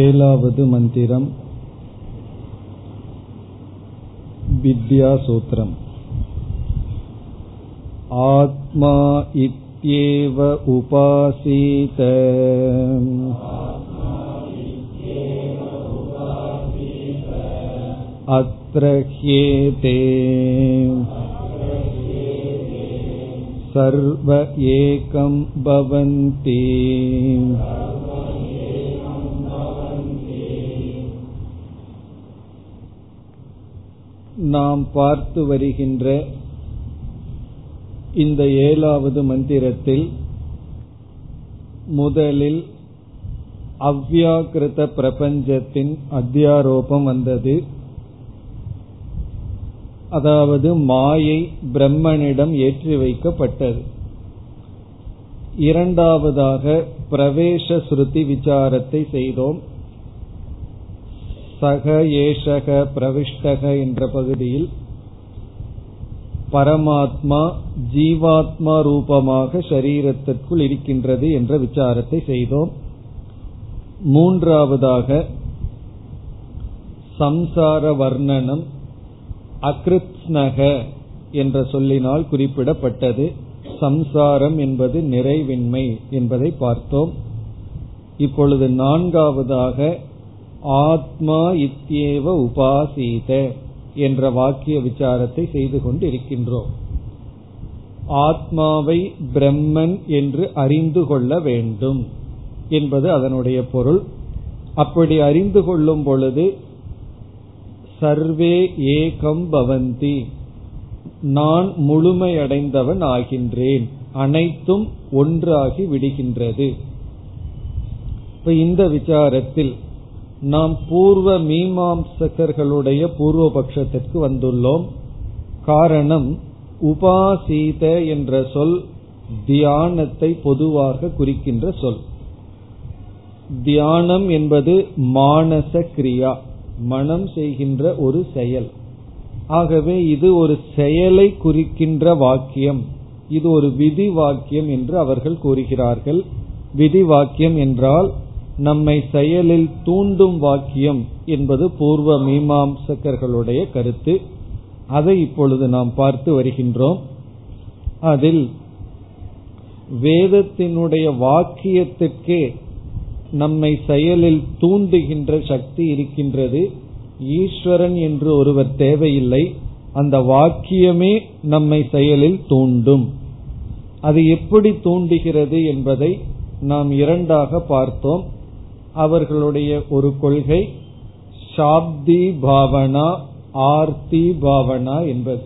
ஏழாவது மந்திரம் வித்யாசூத்திரம். ஆத்மா இத்யேவ உபாசீத அத்ரஹ்யேதே சர்வ ஏகம் பவந்தி. நாம் பார்த்து வருகின்ற இந்த ஏழாவது மந்திரத்தில் முதலில் அவ்யாக்கிருத பிரபஞ்சத்தின் அத்தியாரோபம் வந்தது. அதாவது மாயை பிரம்மனிடம் ஏற்றி வைக்கப்பட்டது. இரண்டாவதாக பிரவேச ஸ்ருதி விசாரத்தை செய்தோம். சக ஏஷக பிரவிஷ்டக என்ற பகுதியில் பரமாத்மா ஜீவாத்மா ரூபமாக சரீரத்திற்குள் இருக்கின்றது என்ற விசாரத்தை செய்தோம். மூன்றாவதாக சம்சார வர்ணனம் அக்ருத்ஸ்னக என்ற சொல்லினால் குறிப்பிடப்பட்டது. சம்சாரம் என்பது நிறைவின்மை என்பதை பார்த்தோம். இப்பொழுது நான்காவதாக ஆத்மா இத்யேவ உபாசீத என்ற வாக்கிய விசாரத்தை செய்து கொண்டு இருக்கின்றோம். ஆத்மாவை பிரம்மன் என்று அறிந்து கொள்ள வேண்டும் என்பது அதனுடைய பொருள். அப்படி அறிந்து கொள்ளும் பொழுது சர்வே ஏகம் பவந்தி, நான் முழுமையடைந்தவன் ஆகின்றேன், அனைத்தும் ஒன்றாகி விடுகின்றது. இப்ப இந்த விசாரத்தில் நாம் பூர்வ மீமாம்சகர்களுடைய பூர்வ பட்சத்திற்கு வந்துள்ளோம். காரணம், உபாசீத என்ற சொல் தியானத்தை பொதுவாக குறிக்கின்ற சொல். தியானம் என்பது மானச கிரியா, மனம் செய்கின்ற ஒரு செயல். ஆகவே இது ஒரு செயலை குறிக்கின்ற வாக்கியம். இது ஒரு விதி வாக்கியம் என்று அவர்கள் கூறுகிறார்கள். விதி வாக்கியம் என்றால் நம்மை செயலில் தூண்டும் வாக்கியம் என்பது பூர்வ மீமாம்சகர்களுடைய கருத்து. அதை இப்பொழுது நாம் பார்த்து வருகின்றோம். அதில் வேதத்தினுடைய வாக்கியத்துக்கே நம்மை செயலில் தூண்டுகின்ற சக்தி இருக்கின்றது. ஈஸ்வரன் என்று ஒருவர் தேவையில்லை, அந்த வாக்கியமே நம்மை செயலில் தூண்டும். அது எப்படி தூண்டுகிறது என்பதை நாம் இரண்டாக பார்த்தோம். அவர்களுடைய ஒரு கொள்கை சாப்தி பாவனா ஆர்த்தி பாவனா என்பது.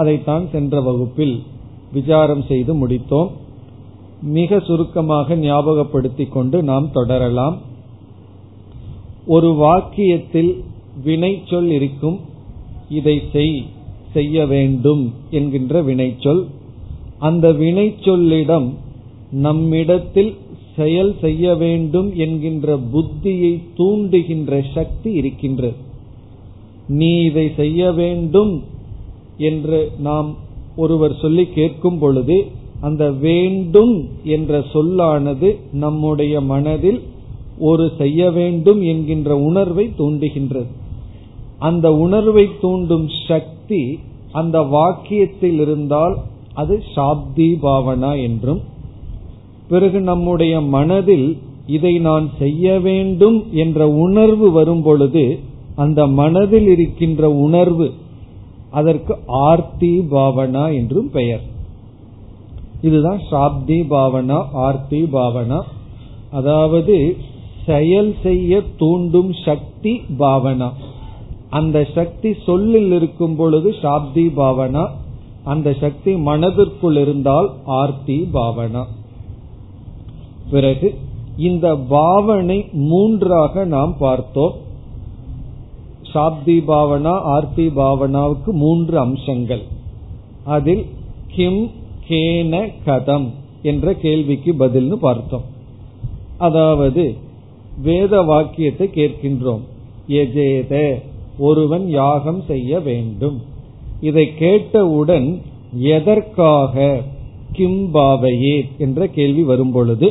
அதைத்தான் சென்ற வகுப்பில் விசாரம் செய்து முடித்தோம். மிக சுருக்கமாக ஞாபகப்படுத்திக் கொண்டு நாம் தொடரலாம். ஒரு வாக்கியத்தில் வினைச்சொல் இருக்கும். இதை செய்ய வேண்டும் என்கின்ற வினைச்சொல். அந்த வினைச்சொல்லிடம் நம்மிடத்தில் செயல் செய்ய வேண்டும் என்கின்ற புத்தியை தூண்டுகின்ற சக்தி இருக்கின்றது. நீ இதை செய்ய வேண்டும் என்று நாம் ஒருவர் சொல்லி கேட்கும் பொழுது அந்த வேண்டும் என்ற சொல்லானது நம்முடைய மனதில் ஒரு செய்ய வேண்டும் என்கின்ற உணர்வை தூண்டுகின்றது. அந்த உணர்வை தூண்டும் சக்தி அந்த வாக்கியத்தில் இருந்தால் அது சாப்தி பாவனா என்றும், பிறகு நம்முடைய மனதில் இதை நான் செய்ய வேண்டும் என்ற உணர்வு வரும் பொழுது அந்த மனதில் இருக்கின்ற உணர்வு, அதற்கு ஆர்த்தி பாவனா என்றும் பெயர். இதுதான் சாப்தி பாவனா ஆர்த்தி பாவனா. அதாவது செயல் செய்ய தூண்டும் சக்தி பாவனா. அந்த சக்தி சொல்லில் இருக்கும் பொழுது சாப்தி பாவனா, அந்த சக்தி மனதிற்குள் இருந்தால் ஆர்த்தி பாவனா. பிறகு இந்த பாவனை மூன்றாக நாம் பார்த்தோம். சாப்தி பாவனா ஆர்த்தி பாவனாவுக்கு மூன்று அம்சங்கள். அதில் கிம் கேன கதம் என்ற கேள்விக்கு பதில்னு பார்த்தோம். அதாவது வேத வாக்கியத்தை கேட்கின்றோம். எஜேத, ஒருவன் யாகம் செய்ய வேண்டும். இதை கேட்டவுடன் எதற்காக, கிம் பாவையே என்ற கேள்வி வரும் பொழுது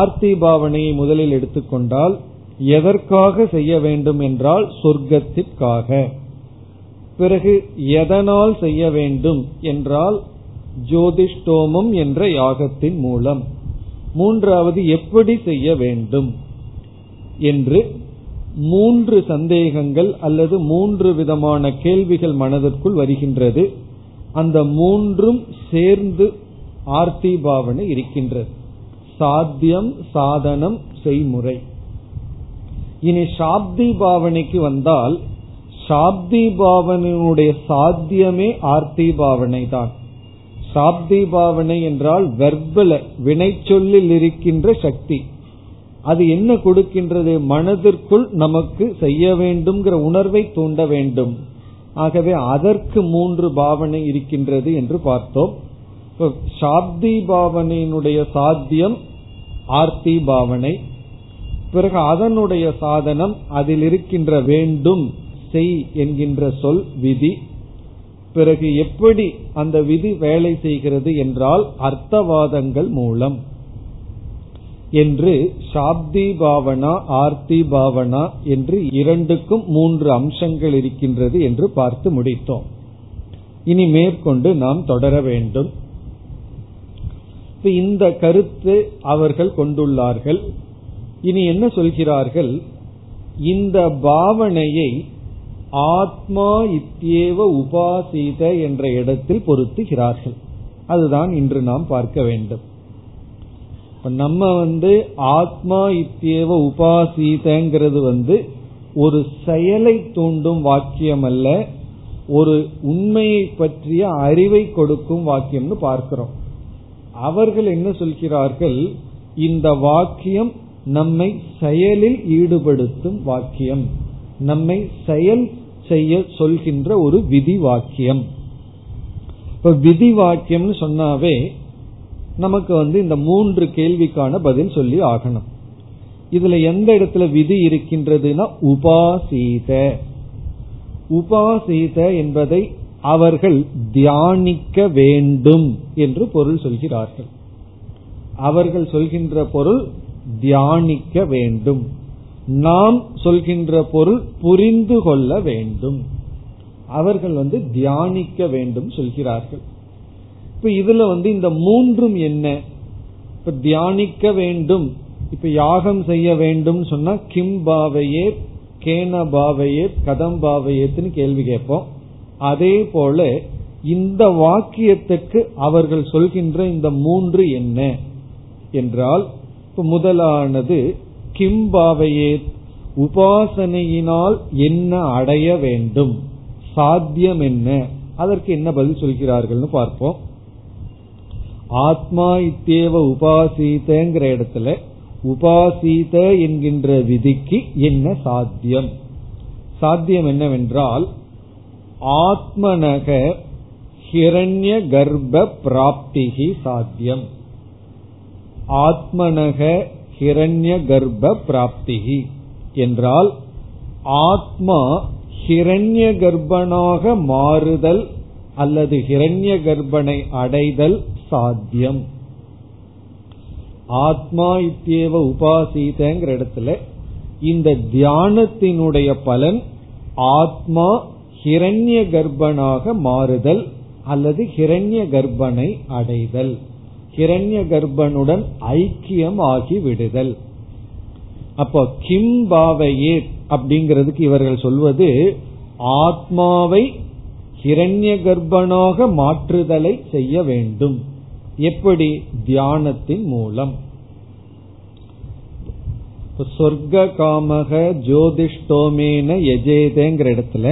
ஆர்த்தி பாவனையை முதலில் எடுத்துக்கொண்டால் எதற்காக செய்ய வேண்டும் என்றால் சொர்க்கத்திற்காக. பிறகு எதனால் செய்ய வேண்டும் என்றால் ஜோதிஷ்டோமம் என்ற யாகத்தின் மூலம். மூன்றாவது எப்படி செய்ய வேண்டும் என்று மூன்று சந்தேகங்கள் அல்லது மூன்று விதமான கேள்விகள் மனதிற்குள் வருகின்றது. அந்த மூன்றும் சேர்ந்து ஆர்த்தி பாவனை இருக்கின்றது. சாத்தியம், சாதனம், செய்முறை. இனி சாப்தி பாவனைக்கு வந்தால் சாப்தி பாவனையுடைய சாத்தியமே ஆர்த்தி பாவனை தான். சாப்தி பாவனை என்றால் வெர்பல வினைச்சொல்லில் இருக்கின்ற சக்தி. அது என்ன கொடுக்கின்றது? மனதிற்குள் நமக்கு செய்ய வேண்டும்ங்கிற உணர்வை தூண்ட வேண்டும். ஆகவே அதற்கு மூன்று பாவனை இருக்கின்றது என்று பார்த்தோம். சாப்தி பாவனையினுடைய சாத்தியம் ஆர்த்தி பாவனை. பிறகு அதனுடைய சாதனம், அதில் இருக்கின்ற வேண்டும் செய் என்கின்ற சொல் விதி. பிறகு எப்படி அந்த விதி வேலை செய்கிறது என்றால் அர்த்தவாதங்கள் மூலம் என்று சாப்தி பாவனா ஆர்த்தி பாவனா என்று இரண்டுக்கும் மூன்று அம்சங்கள் இருக்கின்றது என்று பார்த்து முடித்தோம். இனி மேற்கொண்டு நாம் தொடர வேண்டும். இந்த கருத்து அவர்கள் கொண்டுள்ளார்கள். இனி என்ன சொல்கிறார்கள்? இந்த பாவனையை ஆத்மா இத்யேவ உபாசித என்ற இடத்தில் பொருத்துகிறார்கள். அதுதான் இன்று நாம் பார்க்க வேண்டும். நம்ம ஆத்மா இத்யேவ உபாசிதங்கிறது ஒரு செயலை தூண்டும் வாக்கியம் அல்ல, ஒரு உண்மையை பற்றிய அறிவை கொடுக்கும் வாக்கியம்னு பார்க்கிறோம். அவர்கள் என்ன சொல்கிறார்கள்? இந்த வாக்கியம் நம்மை செயலில் ஈடுபடுத்தும் வாக்கியம், நம்மை செயல் செய்ய சொல்கின்ற ஒரு விதி வாக்கியம். இப்ப விதி வாக்கியம்னு சொன்னாவே நமக்கு இந்த மூன்று கேள்விக்கான பதில் சொல்லி ஆகணும். இதுல எந்த இடத்துல விதி இருக்கின்றதுன்னா உபாசீத. உபாசீத என்பதை அவர்கள் தியானிக்க வேண்டும் என்று பொருள் சொல்கிறார்கள். அவர்கள் சொல்கின்ற பொருள் தியானிக்க வேண்டும். நாம் சொல்கின்ற பொருள் புரிந்து கொள்ள வேண்டும். அவர்கள் தியானிக்க வேண்டும் சொல்கிறார்கள். இப்ப இதுல இந்த மூன்றும் என்ன? இப்ப தியானிக்க வேண்டும், இப்ப யாகம் செய்ய வேண்டும் சொன்னா கிம் பாவையே கேன பாவையே கதம் பாவையேன்னு கேள்வி கேட்போம். அதே போல இந்த வாக்கியத்துக்கு அவர்கள் சொல்கின்ற இந்த மூன்று என்ன என்றால், முதலானது கிம் பாவையே, உபாசனையினால் என்ன அடைய வேண்டும், சாத்தியம் என்ன, அதற்கு என்ன பதில் சொல்கிறார்கள் பார்ப்போம். ஆத்மா இத்யேவ உபாசிதங்கிற இடத்துல உபாசித என்கின்ற விதிக்கு என்ன சாத்தியம்? சாத்தியம் என்னவென்றால் ஆத்மனக ஹிரண்ய கர்ப்ப பிராப்திகி சாத்தியம். ஆத்மனக ஹிரண்ய கர்ப்ப பிராப்திகி என்றால் ஆத்மா ஹிரண்ய கர்ப்பனாக மாறுதல் அல்லது ஹிரண்ய கர்ப்பனை அடைதல் சாத்தியம். ஆத்மா இத்யேவ உபாசிதங்கிற இடத்துல இந்த தியானத்தினுடைய பலன் ஆத்மா ஹிரண்ய கர்ப்பனாக மாறுதல் அல்லது ஹிரண்ய கர்ப்பனை அடைதல், கிரண்ய கர்ப்பனுடன் ஐக்கியம் ஆகி விடுதல். அப்போ கிம் பாவையே அப்படிங்கிறதுக்கு இவர்கள் சொல்வது ஆத்மாவை கிரண்ய கர்ப்பனாக மாற்றுதலை செய்ய வேண்டும். எப்படி? தியானத்தின் மூலம். சொர்க்க காமக ஜோதிஷ்டோமேன யஜேதேங்கிற இடத்துல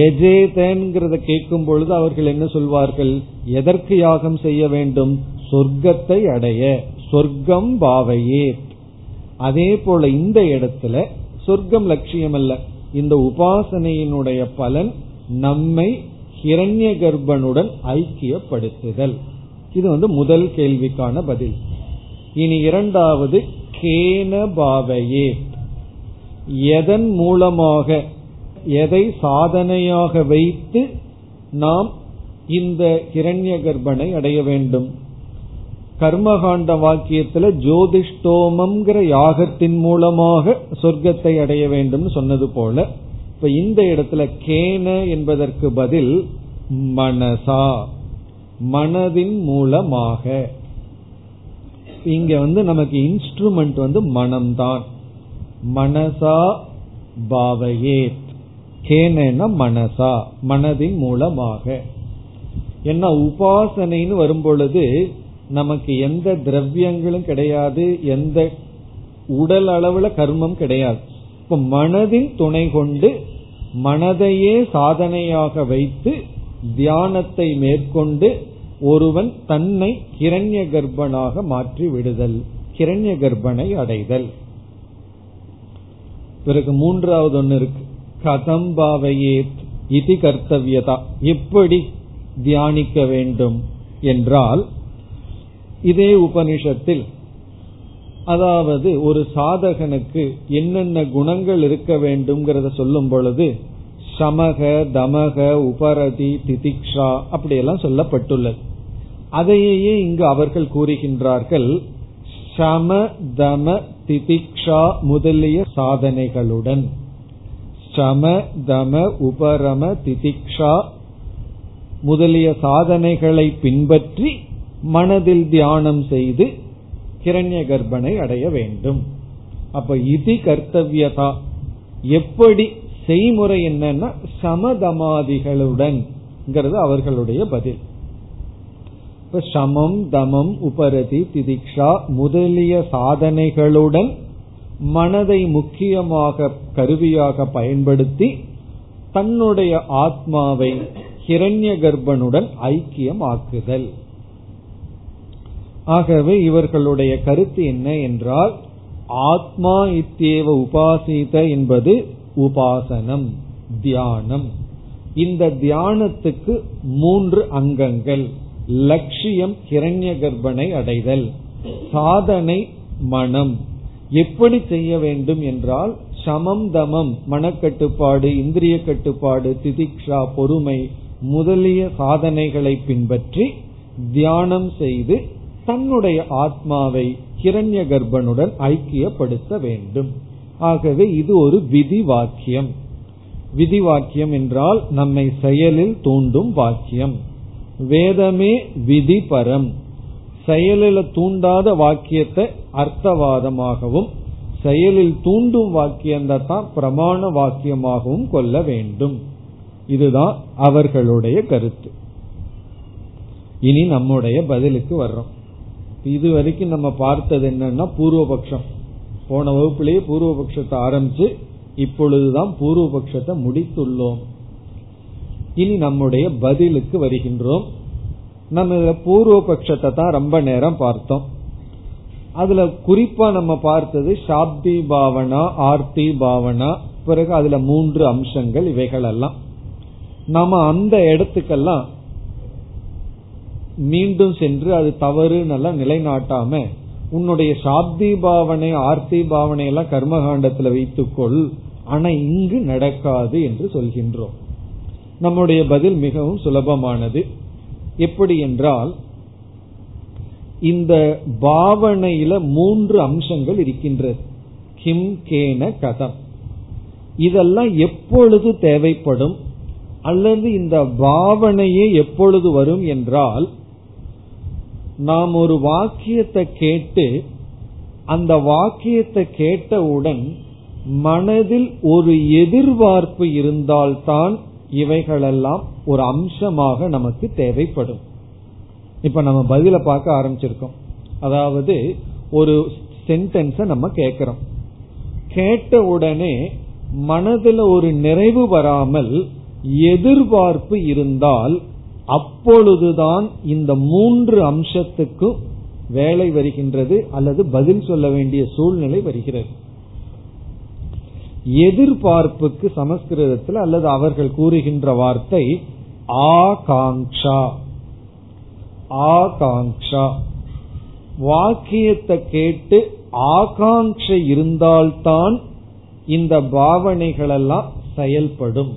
யஜேதேங்கிறத கேட்கும் பொழுது அவர்கள் என்ன சொல்வார்கள்? எதற்கு யாகம் செய்ய வேண்டும்? சொர்க்கத்தை அடைய, சொர்க்கம் பாவையே. அதே போல இந்த இடத்துல சொர்க்கம் லட்சியம் அல்ல, இந்த உபாசனையினுடைய பலன் நம்மை ஹிரண்ய கர்ப்பனுடன் ஐக்கியப்படுத்துதல். இது முதல் கேள்விக்கான பதில். இனி இரண்டாவது கேன பாவையே, எதன் மூலமாக, எதை சாதனையாக வைத்து நாம் இந்த ஹிரண்ய கர்ப்பனை அடைய வேண்டும்? கர்மகாண்ட வாக்கியத்துல ஜோதிஷ்டோமம்ங்கிற யாகத்தின் மூலமாக சொர்க்கத்தை அடைய வேண்டும் சொன்னது போல, இப்ப இந்த இடத்துல கேன என்பதற்கு பதில் மனசா, மனதின் மூலமாக. இங்க நமக்கு இன்ஸ்ட்ருமெண்ட் மனம்தான். மனசா பாவயேத், கேன மனசா, மனதின் மூலமாக. என்ன உபாசனைன்னு வரும்பொழுது நமக்கு எந்த திரவியங்களும் கிடையாது, எந்த உடல் அளவுல கர்மம் கிடையாது. இப்ப மனதின் துணை கொண்டு மனதையே சாதனையாக வைத்து தியானத்தை மேற்கொண்டு ஒருவன் தன்னை கிரண்ய கர்ப்பனாக மாற்றி விடுதல், கிரண்ய கர்ப்பனை அடைதல். பிறகு மூன்றாவது ஒன்னு இருக்கு, கதம்பாவையேத் இதி கர்த்தவியதா, எப்படி தியானிக்க வேண்டும் என்றால், இதே உபனிஷத்தில் அதாவது ஒரு சாதகனுக்கு என்னென்ன குணங்கள் இருக்க வேண்டும்ங்கிறத சொல்லும் பொழுது சமக தமக உபரதி திதிக்ஷா அப்படியெல்லாம் சொல்லப்பட்டுள்ளது. அதையே இங்கு அவர்கள் கூறுகின்றார்கள், சம தம திதிக்ஷா முதலிய சாதனைகளுடன், சம தம உபரம திதிக்ஷா முதலிய சாதனைகளை பின்பற்றி மனதில் தியானம் செய்து கிரண்ய கர்ப்பனை அடைய வேண்டும். அப்ப இது கர்த்தவியதா, எப்படி செய்முறை என்னன்னா சமதமாதிகளுடன் அவர்களுடைய பதில். இப்ப சமம் தமம் உபரதி திதிக்ஷா முதலிய சாதனைகளுடன் மனதை முக்கியமாக கருவியாக பயன்படுத்தி தன்னுடைய ஆத்மாவை கிரண்ய கர்ப்பனுடன் ஐக்கியம் ஆக்குதல். ஆகவே இவர்களுடைய கருத்து என்ன என்றால், ஆத்மா இத்தியேவ உபாசித என்பது உபாசனம், தியானம். இந்த தியானத்துக்கு மூன்று அங்கங்கள், லட்சியம் கிரண்ய கர்ப்பனை அடைதல், சாதனை மனம். எப்படி செய்ய வேண்டும் என்றால் சமம் தமம் மனக்கட்டுப்பாடு, இந்திரிய கட்டுப்பாடு, திதிக்ஷா பொறுமை முதலிய சாதனைகளை பின்பற்றி தியானம் செய்து தன்னுடைய ஆத்மாவை கிரண்ய கர்ப்பனுடன் ஐக்கியப்படுத்த வேண்டும். ஆகவே இது ஒரு விதி வாக்கியம். விதி வாக்கியம் என்றால் நம்மை செயலில் தூண்டும் வாக்கியம். வேதமே விதி பரம். செயலில் தூண்டாத வாக்கியத்தை அர்த்தவாதமாகவும் செயலில் தூண்டும் வாக்கியம்தான் பிரமாண வாக்கியமாகவும் கொள்ள வேண்டும். இதுதான் அவர்களுடைய கருத்து. இனி நம்முடைய பதிலுக்கு வர்றோம். இது வரைக்கும் நம்ம பார்த்தது என்னன்னா பூர்வபக்ஷம். போன வகுப்பிலேயே பூர்வபக்ஷத்தை ஆரம்பிச்சு இப்பொழுதுதான் பூர்வபக்ஷத்தை முடித்துள்ளோம். இனி நம்முடைய பதிலுக்கு வருகின்றோம். நம்ம இதுல பூர்வபக்ஷத்தை தான் ரொம்ப நேரம் பார்த்தோம். அதுல குறிப்பா நம்ம பார்த்தது சாப்தி பாவனா, ஆர்த்தி பாவனா, பிறகு அதுல மூன்று அம்சங்கள். இவைகள் எல்லாம் நம்ம அந்த இடத்துக்கெல்லாம் மீண்டும் சென்று அது தவறு நல்லா நிலைநாட்டாம, உன்னுடைய சாப்தி பாவனை ஆர்த்தி பாவனை எல்லாம் கர்மகாண்டத்துல வைத்துக்கொள், ஆனா இங்கு நடக்காது என்று சொல்கின்றோம். நம்முடைய பதில் மிகவும் சுலபமானது. எப்படி என்றால், இந்த பாவனையில மூன்று அம்சங்கள் இருக்கின்றது. கிம் கேன கதம், இதெல்லாம் எப்பொழுது தேவைப்படும் அல்லது இந்த பாவனையே எப்பொழுது வரும் என்றால், நாம் ஒரு வாக்கியத்தை கேட்டு அந்த வாக்கியத்தை கேட்டவுடன் மனதில் ஒரு எதிர்பார்ப்பு இருந்தால்தான் இவைகளெல்லாம் ஒரு அம்சமாக நமக்கு தேவைப்படும். இப்ப நம்ம பதில பார்க்க ஆரம்பிச்சிருக்கோம். அதாவது ஒரு சென்டென்ஸ நம்ம கேட்கிறோம், கேட்ட உடனே மனதில் ஒரு நிறைவு வராமல் எதிர்பார்ப்பு இருந்தால் அப்பொழுதுதான் இந்த மூன்று அம்சத்துக்கு வேலை வருகின்றது அல்லது பதில் சொல்ல வேண்டிய சூழ்நிலை வருகிறது. எதிர்பார்ப்புக்கு சமஸ்கிருதத்தில் அல்லது அவர்கள் கூறுகின்ற வார்த்தை ஆகாங்ஷா. ஆகாங்ஷா, வாக்கியத்தை கேட்டு ஆகாங்ஷை இருந்தால்தான் இந்த பாவனைகளெல்லாம் செயல்படும்.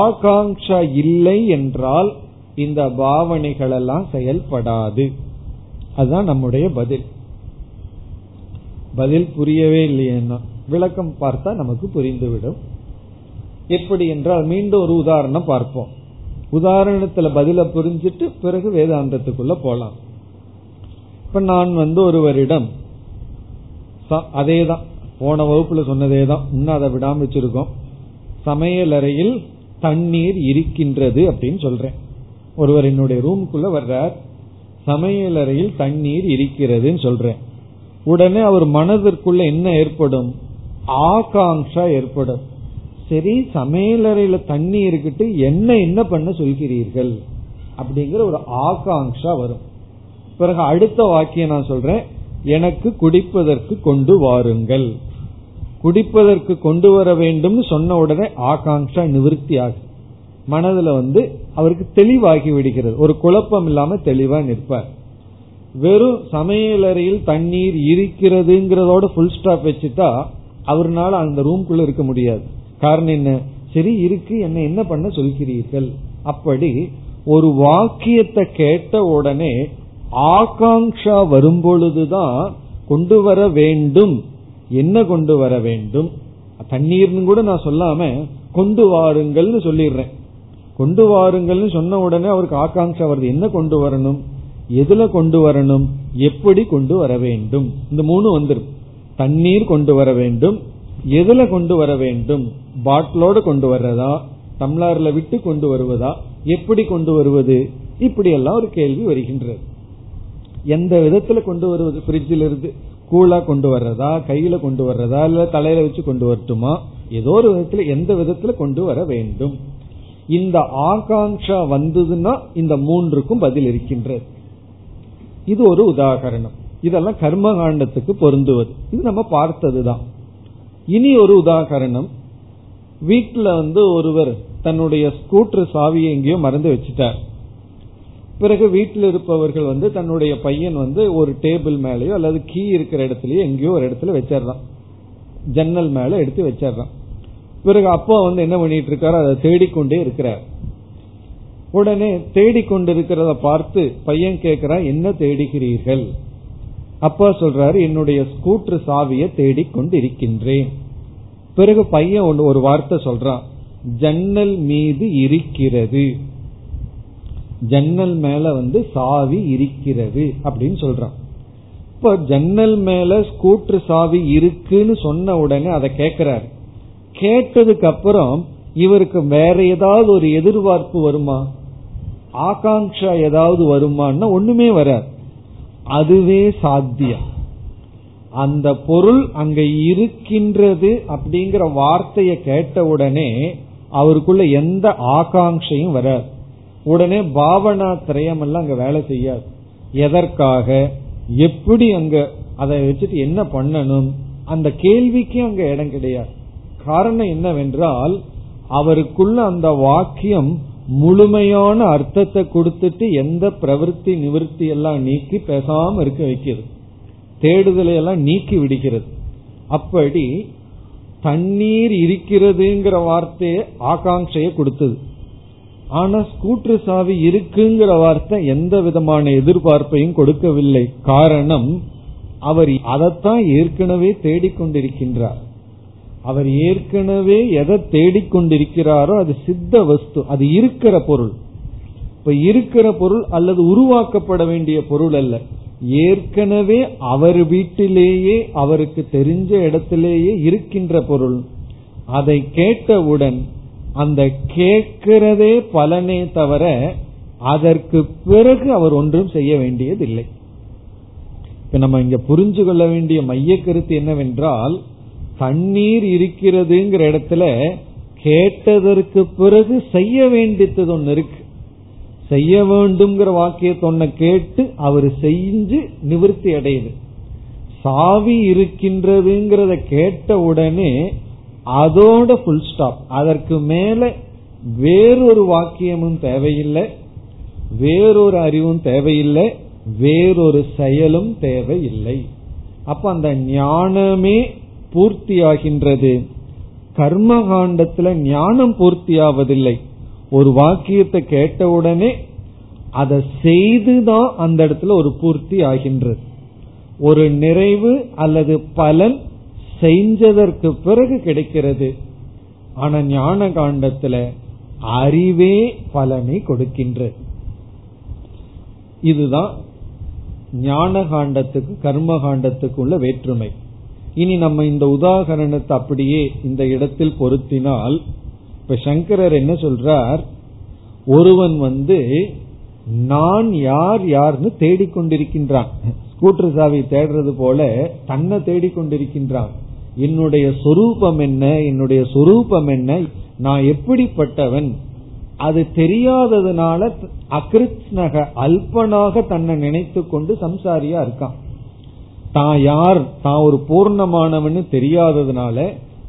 ஆகாங்ஷா இல்லை என்றால் இந்த பாவனைகள் எல்லாம் செயல்படாது. அதுதான் நம்முடைய பதில். பதில் புரியவே இல்லையா, விளக்கம் பார்த்தா நமக்கு புரிந்துவிடும். எப்படி என்றால், மீண்டும் ஒரு உதாரணம் பார்ப்போம். உதாரணத்துல பதில புரிஞ்சிட்டு பிறகு வேதாந்தத்துக்குள்ள போலாம். இப்ப நான் ஒருவரிடம் அதேதான் போன வகுப்புல சொன்னதேதான், இன்னும் அதை விடாம வச்சிருக்கோம். சமையலறையில் தண்ணீர் இருக்கின்றது அப்படின்னு சொல்றேன். ஒருவர் என்னுடைய ரூமுக்குள்ள வர்றார், சமையலறையில் தண்ணீர் இருக்கிறதுன்னு சொல்றேன். உடனே அவர் மனதிற்குள்ள என்ன ஏற்படும், ஆகாங்ஷா ஏற்படும். சரி, சமையலறையில தண்ணி இருக்கிட்டு என்ன என்ன பண்ண சொல்கிறீர்கள் அப்படிங்கிற ஒரு ஆகாங்ஷா வரும். பிறகு அடுத்த வாக்கியம் நான் சொல்றேன், எனக்கு குடிப்பதற்கு கொண்டு வாருங்கள். குடிப்பதற்கு கொண்டு வர வேண்டும் சொன்ன உடனே ஆகாங்ஷா நிவர்த்தி ஆகும். மனதுல அவருக்கு தெளிவாகி விடுகிறது. ஒரு குழப்பம் இல்லாம தெளிவா நிற்பார். வெறும் சமையலறையில் தண்ணீர் இருக்கிறதுங்கிறதோட ஃபுல் ஸ்டாப் வச்சுட்டா அவர்னால அந்த ரூம்குள்ள இருக்க முடியாது. காரணம் என்ன, சரி இருக்கு, என்ன என்ன பண்ண சொல்கிறீர்கள். அப்படி ஒரு வாக்கியத்தை கேட்ட உடனே ஆகாங்ஷா வரும்பொழுதுதான் கொண்டு வர வேண்டும், என்ன கொண்டு வர வேண்டும், தண்ணீர்னு கூட நான் சொல்லாம கொண்டு வாருங்கள்னு சொல்லிடுறேன். கொண்டு வாருங்கள்னு சொன்ன உடனே அவருக்கு ஆகாங்ஷா வருது, என்ன கொண்டு வரணும், எதுல கொண்டு வரணும், எப்படி கொண்டு வர வேண்டும். இந்த மூணு வந்துடும். தண்ணீர் கொண்டு வர வேண்டும், எதுல கொண்டு வர வேண்டும், பாட்டிலோட கொண்டு வர்றதா, டம்ளர்ல விட்டு கொண்டு வருவதா, எப்படி கொண்டு வருவது, இப்படி எல்லாம் ஒரு கேள்வி வருகின்றது. எந்த விதத்துல கொண்டு வருவது, பிரிட்ஜில் இருந்து கூலா கொண்டு வர்றதா, கையில கொண்டு வர்றதா, இல்ல தலையில வச்சு கொண்டு வரட்டுமா, ஏதோ ஒரு விதத்துல எந்த விதத்துல கொண்டு வர வேண்டும். இந்த ஆகாங்ஷா வந்ததுன்னா இந்த மூன்றுக்கும் பதில் இருக்கின்றது. இது ஒரு உதாரணம். இதெல்லாம் கர்மகாண்டத்துக்கு பொருந்துவது, இது நம்ம பார்த்ததுதான். இனி ஒரு உதாரணம். வீட்டுல ஒருவர் தன்னுடைய ஸ்கூட்டர் சாவியை எங்கேயோ மறந்து வச்சுட்டார். பிறகு வீட்டில் இருப்பவர்கள் தன்னுடைய பையன் ஒரு டேபிள் மேலேயோ அல்லது கீ இருக்கிற இடத்துலயோ எங்கேயோ ஒரு இடத்துல வச்சிடறான், ஜன்னல் மேல எடுத்து வச்சிடறான். பிறகு அப்பா என்ன பண்ணிட்டு இருக்காரு, அதை தேடிக்கொண்டே இருக்கிறார். உடனே தேடிக்கொண்டிருக்கிறத பார்த்து பையன் கேட்கிறான், என்ன தேடுகிறீர்கள். அப்பா சொல்றாரு, என்னுடைய ஸ்கூட்டர் சாவியை தேடிக்கொண்டு இருக்கின்றேன். பிறகு பையன் ஒரு வார்த்தை சொல்றான், ஜன்னல் மீது இருக்கிறது, ஜன்னல் மேல சாவி இருக்கிறது அப்படின்னு சொல்றான். இப்ப ஜன்னல் மேல ஸ்கூட்டர் சாவி இருக்குன்னு சொன்ன உடனே அதை கேட்கிறாரு. கேட்டதுக்கு அப்புறம் இவருக்கு வேற ஏதாவது ஒரு எதிர்பார்ப்பு வருமா, ஆகாங்ஷா ஏதாவது வருமானா, ஒண்ணுமே வராது. அதுவே சாத்தியம். அந்த பொருள் அங்க இருக்கின்றது அப்படிங்கிற வார்த்தையை கேட்ட உடனே அவருக்குள்ள எந்த ஆகாங்ஷையும் வராது. உடனே பாவனா திரயம் எல்லாம் அங்க வேலை செய்யாது. எதற்காக, எப்படி அங்க அதை வச்சுட்டு என்ன பண்ணணும், அந்த கேள்விக்கு அங்க இடம் கிடையாது. காரணம் என்னவென்றால், அவருக்குள்ள அந்த வாக்கியம் முழுமையான அர்த்தத்தை கொடுத்துட்டு எந்த பிரவருத்தி நிவர்த்தி எல்லாம் நீக்கி பேசாம இருக்க வைக்கிறது, தேடுதலை எல்லாம் நீக்கி விடுகிறது. அப்படி தண்ணீர் இருக்கிறதுங்கிற வார்த்தையை ஆகாங்ஷைய கொடுத்தது. ஆனா ஸ்கூட்டர் சாவி இருக்குங்கிற வார்த்தை எந்த விதமான எதிர்பார்ப்பையும் கொடுக்கவில்லை. காரணம், அவர் அதைத்தான் ஏற்கனவே தேடிக்கொண்டிருக்கின்றார். அவர் ஏற்கனவே எதை தேடிக்கொண்டிருக்கிறாரோ அது சித்த வஸ்து, அது இருக்கிற பொருள். இப்ப இருக்கிற பொருள் அல்லது உருவாக்கப்பட வேண்டிய பொருள் அல்ல, ஏற்கனவே அவர் வீட்டிலேயே அவருக்கு தெரிஞ்ச இடத்திலேயே இருக்கின்ற பொருள். அதை கேட்டவுடன் அந்த கேட்கிறதே பலனே தவிர அதற்கு பிறகு அவர் ஒன்றும் செய்ய வேண்டியதில்லை. இப்ப நம்ம இங்க புரிஞ்சு கொள்ள வேண்டிய மைய கருத்து என்னவென்றால், தண்ணீர் இருக்கிறதுங்கிற இடத்துல கேட்டதற்கு பிறகு செய்ய வேண்டியது ஒன்னு இருக்கு. செய்ய வேண்டும்ங்கிற வாக்கியத்தை ஒன்ன கேட்டு அவர் செஞ்சு நிவர்த்தி அடையுது. சாவி இருக்கின்றதுங்கிறத கேட்ட உடனே அதோட புல் ஸ்டாப். அதற்கு மேல வேறொரு வாக்கியமும் தேவையில்லை, வேறொரு அறிவும் தேவையில்லை, வேறொரு செயலும் தேவையில்லை. அப்ப அந்த ஞானமே பூர்த்தியாகின்றது. கர்மகாண்டத்துல ஞானம் பூர்த்தியாவதில்லை. ஒரு வாக்கியத்தை கேட்டவுடனே அதை செய்துதான் அந்த இடத்துல ஒரு பூர்த்தி ஆகின்றது. ஒரு நிறைவு அல்லது பலன் செஞ்சதற்கு பிறகு கிடைக்கிறது. ஆனா ஞான காண்டத்துல அறிவே பலனை கொடுக்கின்றது. இதுதான் ஞான காண்டத்துக்கு கர்மகாண்டத்துக்கு உள்ள வேற்றுமை. இனி நம்ம இந்த உதாகரணத்தை அப்படியே இந்த இடத்தில் பொருத்தினால், இப்ப சங்கரர் என்ன சொல்றார், ஒருவன் நான் யார் யார்னு தேடிக்கொண்டிருக்கின்றான். ஸ்கூட்டர் சாவி தேடுறது போல தன்னை தேடிக்கொண்டிருக்கின்றான். என்னுடைய சொரூபம் என்ன, என்னுடைய சொரூபம் என்ன, நான் எப்படிப்பட்டவன். அது தெரியாததுனால அகிருத்னக அல்பனாக தன்னை நினைத்து கொண்டு சம்சாரியா இருக்கான். தான் யார், தான் ஒரு பூர்ணமானவன்னு தெரியாததுனால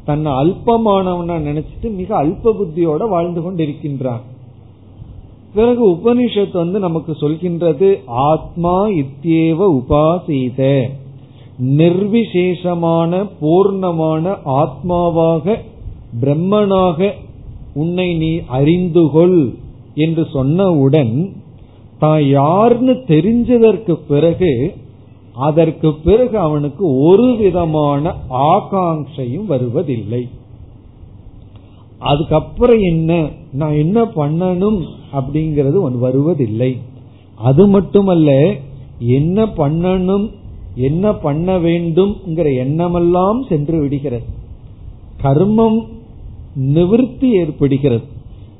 தன்னை அல்பமானவன நினைச்சிட்டு மிக அல்ப புத்தியோட வாழ்ந்து கொண்டிருக்கின்றான். பிறகு உபனிஷத்து நமக்கு சொல்கின்றது, ஆத்மா இத்யேவ உபாசீத, நிர்விசேஷமான பூர்ணமான ஆத்மாவாக பிரம்மனாக உன்னை நீ அறிந்துகொள் என்று சொன்னவுடன் தான் யார்னு தெரிஞ்சதற்கு பிறகு அவனுக்கு ஒரு விதமான ஆகாங்கையும் வருவதில்லை. அதுக்கப்புறம் என்ன, நான் என்ன பண்ணணும் அப்படிங்கிறது வருவதில்லை. அது மட்டுமல்ல, என்ன பண்ணணும் என்ன பண்ண வேண்டும் எண்ணமெல்லாம் சென்று விடுகிறது. கர்மம் நிவர்த்தி ஏற்படுகிறது.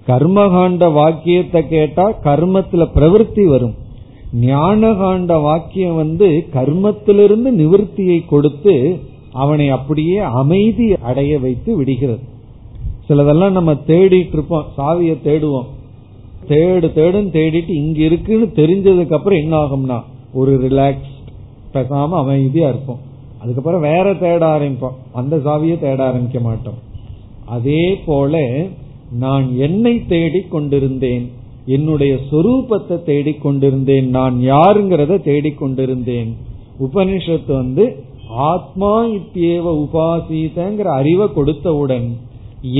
கர்மகாண்ட வாக்கியத்தை கேட்டா கர்மத்துல பிரவருத்தி வரும். ஞானகாண்ட வாக்கியம் கர்மத்திலிருந்து நிவர்த்தியை கொடுத்து அவனை அப்படியே அமைதி அடைய வைத்து விடுகிறது. சிலதெல்லாம் நம்ம தேடிட்டு இருப்போம், சாவியை தேடுவோம், தேடுன்னு தேடிட்டு இங்க இருக்குன்னு தெரிஞ்சதுக்கு அப்புறம் என்ன ஆகும்னா ஒரு ரிலாக்ஸ் பேசாம அமைதியா இருப்போம். அதுக்கப்புறம் வேற தேட ஆரம்பிப்போம், அந்த சாவியை தேட ஆரம்பிக்க மாட்டோம். அதே போல நான் என்னை தேடிக் கொண்டிருந்தேன், என்னுடைய சொரூபத்தை தேடிக் கொண்டிருந்தேன், நான் யாருங்கிறத தேடிக்கொண்டிருந்தேன். உபனிஷத்து ஆத்மா இத்யேவ உபாசீதங்கிற அறிவை கொடுத்தவுடன்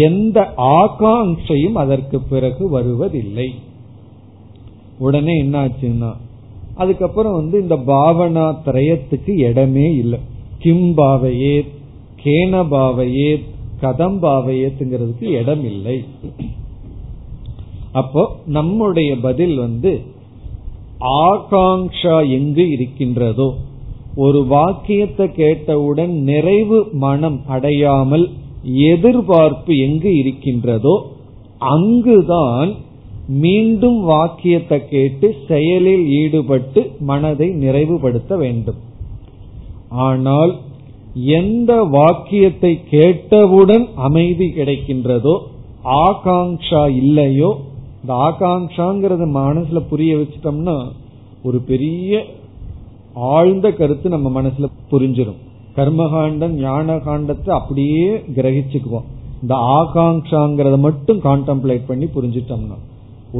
எந்த ஆகாங்கையும் அதற்கு பிறகு வருவதில்லை. உடனே என்னாச்சுன்னா அதுக்கப்புறம் இந்த பாவனா திரயத்துக்கு இடமே இல்லை. கிம் பாவயேத், கேன பாவயேத், கதம் பாவயேத்ங்கிறதுக்கு இடம் இல்லை. அப்போ நம்முடைய பதில் ஆகாங்ஷா எங்கு இருக்கின்றதோ, ஒரு வாக்கியத்தை கேட்டவுடன் நிறைவு மனம் அடையாமல் எதிர்பார்ப்பு எங்கு இருக்கின்றதோ அங்குதான் மீண்டும் வாக்கியத்தை கேட்டு செயலில் ஈடுபட்டு மனதை நிறைவுபடுத்த வேண்டும். ஆனால் எந்த வாக்கியத்தை கேட்டவுடன் அமைதி கிடைக்கின்றதோ, ஆகாங்ஷா இல்லையோ, இந்த ஆகாங்ஷாங்கிறது மனசுல புரிய வச்சுட்டோம்னா ஒரு பெரிய ஆழ்ந்த கருத்து நம்ம மனசுல புரிஞ்சிடும். கர்மகாண்டம் ஞான காண்டத்தை அப்படியே கிரகிச்சுக்குவோம். இந்த ஆகாங்ஷாங்கிறத மட்டும் கான்டம்ப்ளேட் பண்ணி புரிஞ்சிட்டோம்னா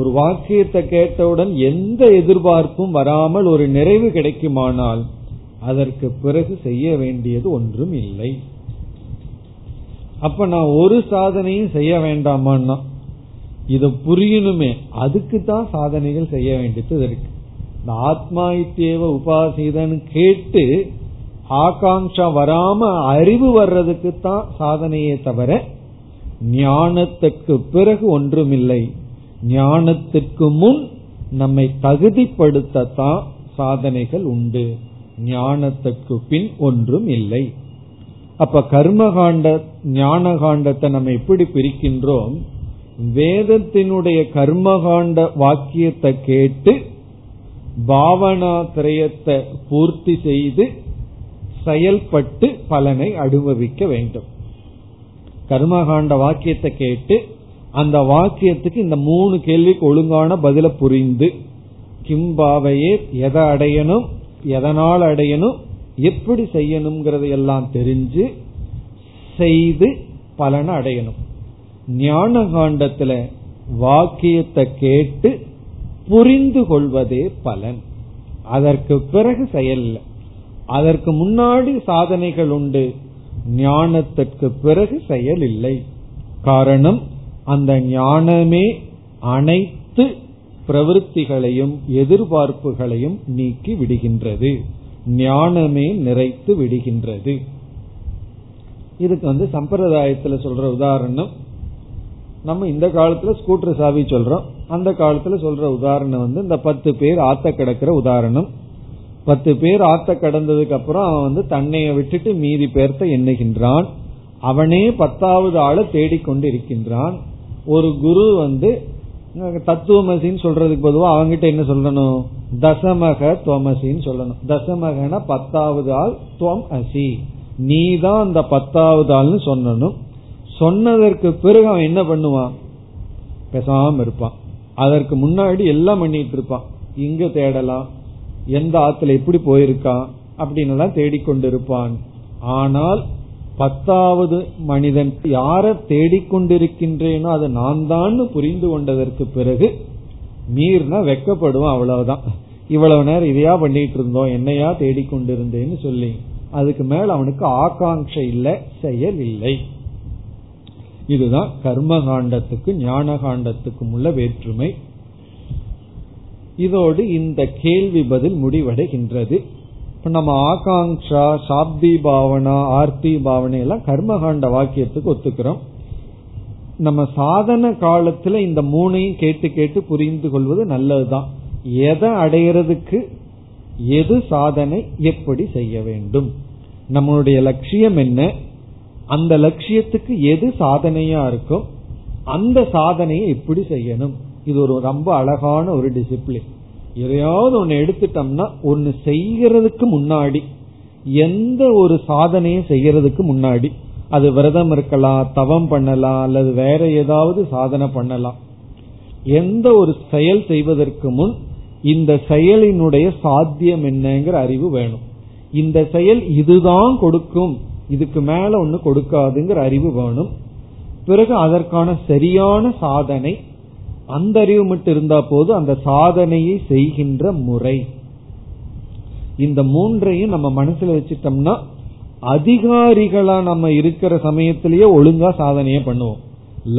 ஒரு வாக்கியத்தை கேட்டவுடன் எந்த எதிர்பார்ப்பும் வராமல் ஒரு நிறைவு கிடைக்குமானால் அதற்கு பிறகு செய்ய வேண்டியது ஒன்றும் இல்லை. அப்ப நான் ஒரு சாதனையும் செய்ய வேண்டாமான்னா இத புரியணுமே, அதுக்கு தான் சாதனைகள் செய்ய வேண்டியது இருக்கு. இந்த ஆத்மா இத்யேவ உபாசீதன்னு கேட்டு ஆகாங்ஷா வராம அறிவு வர்றதுக்கு தான் சாதனையே தவிர ஞானத்துக்கு பிறகு ஒன்றுமில்லை. ஞானத்துக்கு முன் நம்மை தகுதிப்படுத்தத்தான் சாதனைகள் உண்டு, ஞானத்துக்கு பின் ஒன்றும் இல்லை. அப்ப கர்மகாண்ட ஞான காண்டத்தை நம்ம எப்படி பிரிக்கின்றோம், வேதத்தினுடைய கர்மகாண்ட வாக்கியத்தை கேட்டு பாவனா திரயத்தை பூர்த்தி செய்து செயல்பட்டு பலனை அனுபவிக்க வேண்டும். கர்மகாண்ட வாக்கியத்தை கேட்டு அந்த வாக்கியத்துக்கு இந்த மூணு கேள்விக்கு ஒழுங்கான பதில புரிந்து கிம்பாவையே எதை அடையணும், எதனால் அடையணும், எப்படி செய்யணும்ங்கிறத எல்லாம் தெரிஞ்சு செய்து பலனை அடையணும். ஞான காண்டத்துல வாக்கியத்தை கேட்டு புரிந்து கொள்வதே பலன், அதற்கு பிறகு செயல். அதற்கு முன்னாடி சாதனைகள் உண்டு, ஞானத்திற்கு பிறகு செயல் இல்லை. காரணம், அந்த ஞானமே அனைத்து பிரவிற்த்திகளையும் எதிர்பார்ப்புகளையும் நீக்கி விடுகின்றது, ஞானமே நிறைத்து விடுகின்றது. இதுக்கு சம்பிரதாயத்துல சொல்ற உதாரணம், நம்ம இந்த காலத்துல ஸ்கூட்டர் சாவி சொல்றோம், அந்த காலத்துல சொல்ற உதாரணம் இந்த 10 பேர் ஆத்த கிடக்கிற உதாரணம். 10 பேர் ஆத்த கடந்ததுக்கு அப்புறம் அவன் தன்னைய விட்டுட்டு மீதி பேர்த்த எண்ணுகின்றான். அவனே 10வது ஆளை தேடிக்கொண்டு இருக்கின்றான். ஒரு குரு தத்துவமசின்னு சொல்றதுக்கு பொதுவா அவங்கிட்ட என்ன சொல்லணும், தசமக துவமசின்னு சொல்லணும். தசமகனா 10வது ஆள், துவம் அசி நீ தான் அந்த 10வது ஆள்னு சொல்லணும். சொன்னதற்கு பிறகு அவன் என்ன பண்ணுவான், பேசாம இருப்பான். அதற்கு முன்னாடி எல்லாம் பண்ணிட்டு இருப்பான், இங்க தேடலாம், எந்த ஆத்துல எப்படி போயிருக்கான் அப்படின்னு எல்லாம் தேடிக்கொண்டு இருப்பான். ஆனால் 10வது மனிதன் யார தேடிக்கொண்டிருக்கின்றேனோ அது நான் தான் புரிந்து கொண்டதற்கு பிறகு மீறினா வெக்கப்படுவான். அவ்வளவுதான், இவ்வளவு நேரம் இதையா பண்ணிட்டு இருந்தோம், என்னையா தேடிக்கொண்டிருந்தேன்னு சொல்லி அதுக்கு மேல அவனுக்கு ஆகாங்ஷை இல்ல, செயல் இல்லை. இதுதான் கர்மகாண்டத்துக்கும் ஞான காண்டத்துக்கும் உள்ள வேற்றுமை. இதோடு இந்த கேள்வி பதில் முடிவடைகின்றது. நம்ம ஆகாங்ஷா, சாப்தி பாவனா, ஆர்த்தி பாவனை எல்லாம் கர்மகாண்ட வாக்கியத்துக்கு ஒத்துக்கிறோம். நம்ம சாதன காலத்துல இந்த மூணையும் கேட்டு கேட்டு புரிந்து கொள்வது நல்லதுதான். எதை அடையிறதுக்கு எது சாதனை, எப்படி செய்ய வேண்டும், நம்மளுடைய லட்சியம் என்ன, அந்த லட்சியத்துக்கு எது சாதனையா இருக்கும், அந்த சாதனையை எப்படி செய்யணும். இது ஒரு ரொம்ப அழகான ஒரு டிசிப்ளின். எதையாவது ஒன்னு எடுத்துட்டோம்னா ஒன்னு செய்யறதுக்கு முன்னாடி, எந்த ஒரு சாதனையும் செய்யறதுக்கு முன்னாடி, அது விரதம் இருக்கலாம், தவம் பண்ணலாம், அல்லது வேற ஏதாவது சாதனை பண்ணலாம், எந்த ஒரு செயல் செய்வதற்கு முன் இந்த செயலினுடைய சாத்தியம் என்னங்கிற அறிவு வேணும். இந்த செயல் இதுதான் கொடுக்கும், இதுக்கு மேல ஒன்னு கொடுக்காதுங்கிற அறிவு வேணும். பிறகு அதற்கான சரியான சாதனை, அந்த அறிவு மட்டும் இருந்தா போது அந்த சாதனையை செய்கின்ற முறை, இந்த மூன்றையும் நம்ம மனசுல வச்சுட்டோம்னா அதிகாரிகளா நம்ம இருக்கிற சமயத்திலேயே ஒழுங்கா சாதனைய பண்ணுவோம்.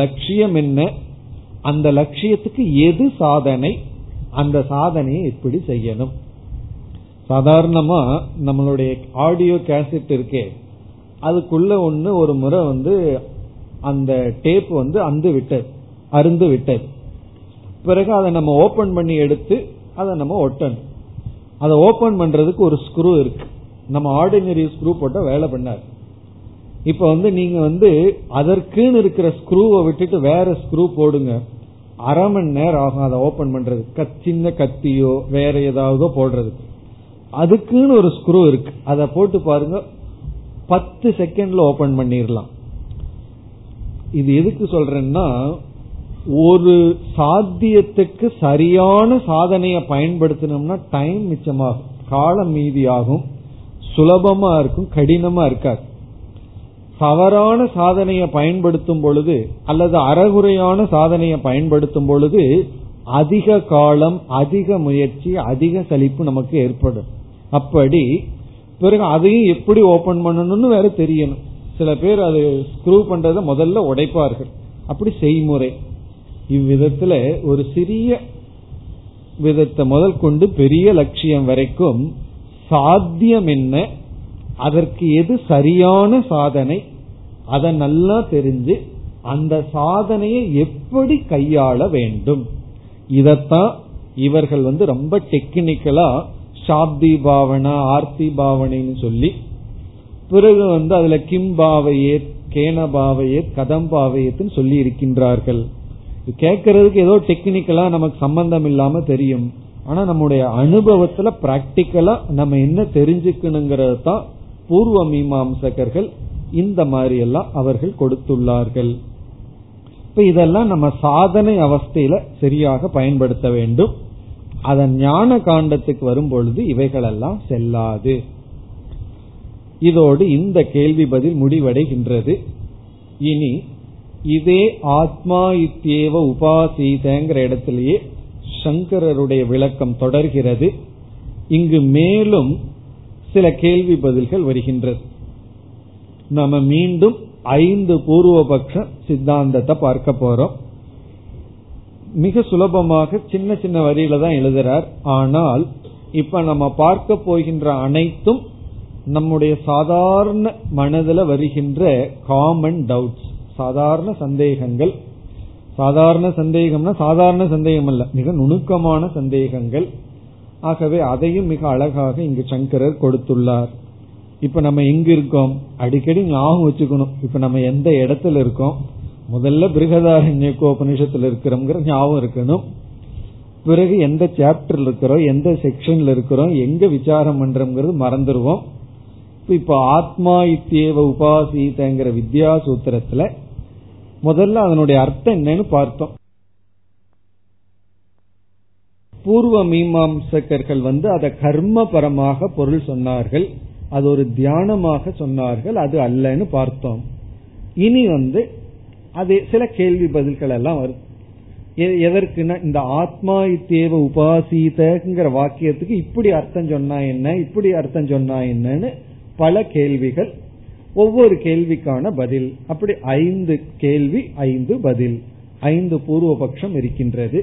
லட்சியம் என்ன, அந்த லட்சியத்துக்கு எது சாதனை, அந்த சாதனையை எப்படி செய்யணும். சாதாரணமா நம்மளுடைய ஆடியோ கேசட் இருக்கே, அதுக்குள்ள ஒரு முறை அந்த டேப் அருந்து விட்டது. பிறகு அதை நம்ம ஓபன் பண்ணி எடுத்து அதை நம்ம ஒட்டணும். அதை ஓபன் பண்றதுக்கு ஒரு ஸ்க்ரூ இருக்கு. நம்ம ஆர்டினரி ஸ்க்ரூ போட்டா வேலை பண்ணாது. இப்ப நீங்க அதற்குன்னு இருக்கிற ஸ்க்ரூவை விட்டுட்டு வேற ஸ்க்ரூ போடுங்க, அரை மணி நேரம் ஆகும் அதை ஓபன் பண்றது. சின்ன கத்தியோ வேற ஏதாவதோ போடுறதுக்கு அதுக்குன்னு ஒரு ஸ்க்ரூ இருக்கு, அதை போட்டு பாருங்க, 10 செகண்ட்ல ஓபன் பண்ணிடலாம். இது எதுக்கு சொல்றேன்னா, ஒரு சாத்தியத்துக்கு சரியான சாதனைய பயன்படுத்தணும்னா டைம் மிச்சமாகும், காலம் மீதியாகும், சுலபமா இருக்கும், கடினமா இருக்காது. தவறான சாதனையை பயன்படுத்தும் பொழுது அல்லது அறகுறையான சாதனையை பயன்படுத்தும் பொழுது அதிக காலம், அதிக முயற்சி, அதிக சலிப்பு நமக்கு ஏற்படும். அப்படி பிறகு அதையும் எப்படி ஓபன் பண்ணணும்னு வேற தெரியணும். சில பேர் அது ஸ்க்ரூ பண்றத முதல்ல உடைப்பார்கள். அப்படி செய்முறை. இவ்விதத்துல ஒரு சிறிய விதத்தை முதல் கொண்டு பெரிய லட்சியம் வரைக்கும் சாத்தியம் என்ன, அதற்கு எது சரியான சாதனை, அதை நல்லா தெரிஞ்சு அந்த சாதனையை எப்படி கையாள வேண்டும். இதத்தான் இவர்கள் ரொம்ப டெக்னிக்கலா சாப்தி பாவனா, ஆர்த்தி பாவனைன்னு சொல்லி, பிறகு அதுல கிம்பாவையே, கேனபாவையே, கதம்பாவையேன்னு சொல்லி இருக்கின்றார்கள். கேட்கறதுக்கு ஏதோ டெக்னிக்கலா நமக்கு சம்பந்தம் இல்லாம தெரியும், ஆனா நம்முடைய அனுபவத்துல பிராக்டிக்கலா நம்ம என்ன தெரிஞ்சுக்கணுங்கிறது தான் பூர்வ மீமாம்சகர்கள் இந்த மாதிரி எல்லாம் அவர்கள் கொடுத்துள்ளார்கள். இப்ப இதெல்லாம் நம்ம சாதனை அவஸ்தையில சரியாக பயன்படுத்த வேண்டும். அதன் ஞான காண்டத்துக்கு வரும் பொழுது இவைகளெல்லாம் செல்லாது. இதோடு இந்த கேள்வி பதில் முடிவடைகின்றது. இனி இதே ஆத்மா இத்யேவ உபாசீதங்கிற இடத்திலேயே சங்கரருடைய விளக்கம் தொடர்கிறது. இங்கு மேலும் சில கேள்வி பதில்கள் வருகின்றது. நாம மீண்டும் 5 பூர்வபக்ஷ சித்தாந்தத்தை பார்க்க போறோம். மிக சுலபமாக சின்ன சின்ன வரியில தான் எழுதுறார். ஆனால் இப்ப நம்ம பார்க்க போகின்ற அனைத்தும் நம்முடைய சாதாரண மனதில் வருகின்ற காமன் டவுட்ஸ், சாதாரண சந்தேகங்கள். சாதாரண சந்தேகம்னா சாதாரண சந்தேகம் அல்ல, மிக நுணுக்கமான சந்தேகங்கள். ஆகவே அதையும் மிக அழகாக இங்கு சங்கரர் கொடுத்துள்ளார். இப்ப நம்ம எங்க இருக்கோம் அடிக்கடி ஞாபகம் வச்சுக்கணும். இப்ப நம்ம எந்த இடத்துல இருக்கோம், முதல்ல பிருகதாரண்யகோபனிஷத்துல இருக்கிறோம் ஞாபகம் இருக்கணும். பிறகு எந்த சாப்டர்ல இருக்கிறோம், எந்த செக்ஷன்ல இருக்கிறோம், எங்க விசாரம் பண்றோம்ங்கிறது மறந்துடுவோம். இப்ப ஆத்மா இத்தியேவ உபாசீதங்கிற வித்யா சூத்திரத்துல முதல்ல அதனுடைய அர்த்தம் என்னன்னு பார்த்தோம். பூர்வ மீமாம்சகர்கள் அதை கர்மபரமாக பொருள் சொன்னார்கள், அது ஒரு தியானமாக சொன்னார்கள், அது அல்லன்னு பார்த்தோம். இனி அது சில கேள்வி பதில்கள் எல்லாம் வரும். எதற்குன்னா இந்த ஆத்மா இத்தேவ உபாசீதங்கிற வாக்கியத்துக்கு இப்படி அர்த்தம் சொன்னா என்ன, இப்படி அர்த்தம் சொன்னா என்னன்னு பல கேள்விகள், ஒவ்வொரு கேள்விக்கான பதில். அப்படி 5 கேள்வி 5 பதில், 5 பூர்வபக்ஷம் இருக்கின்றது.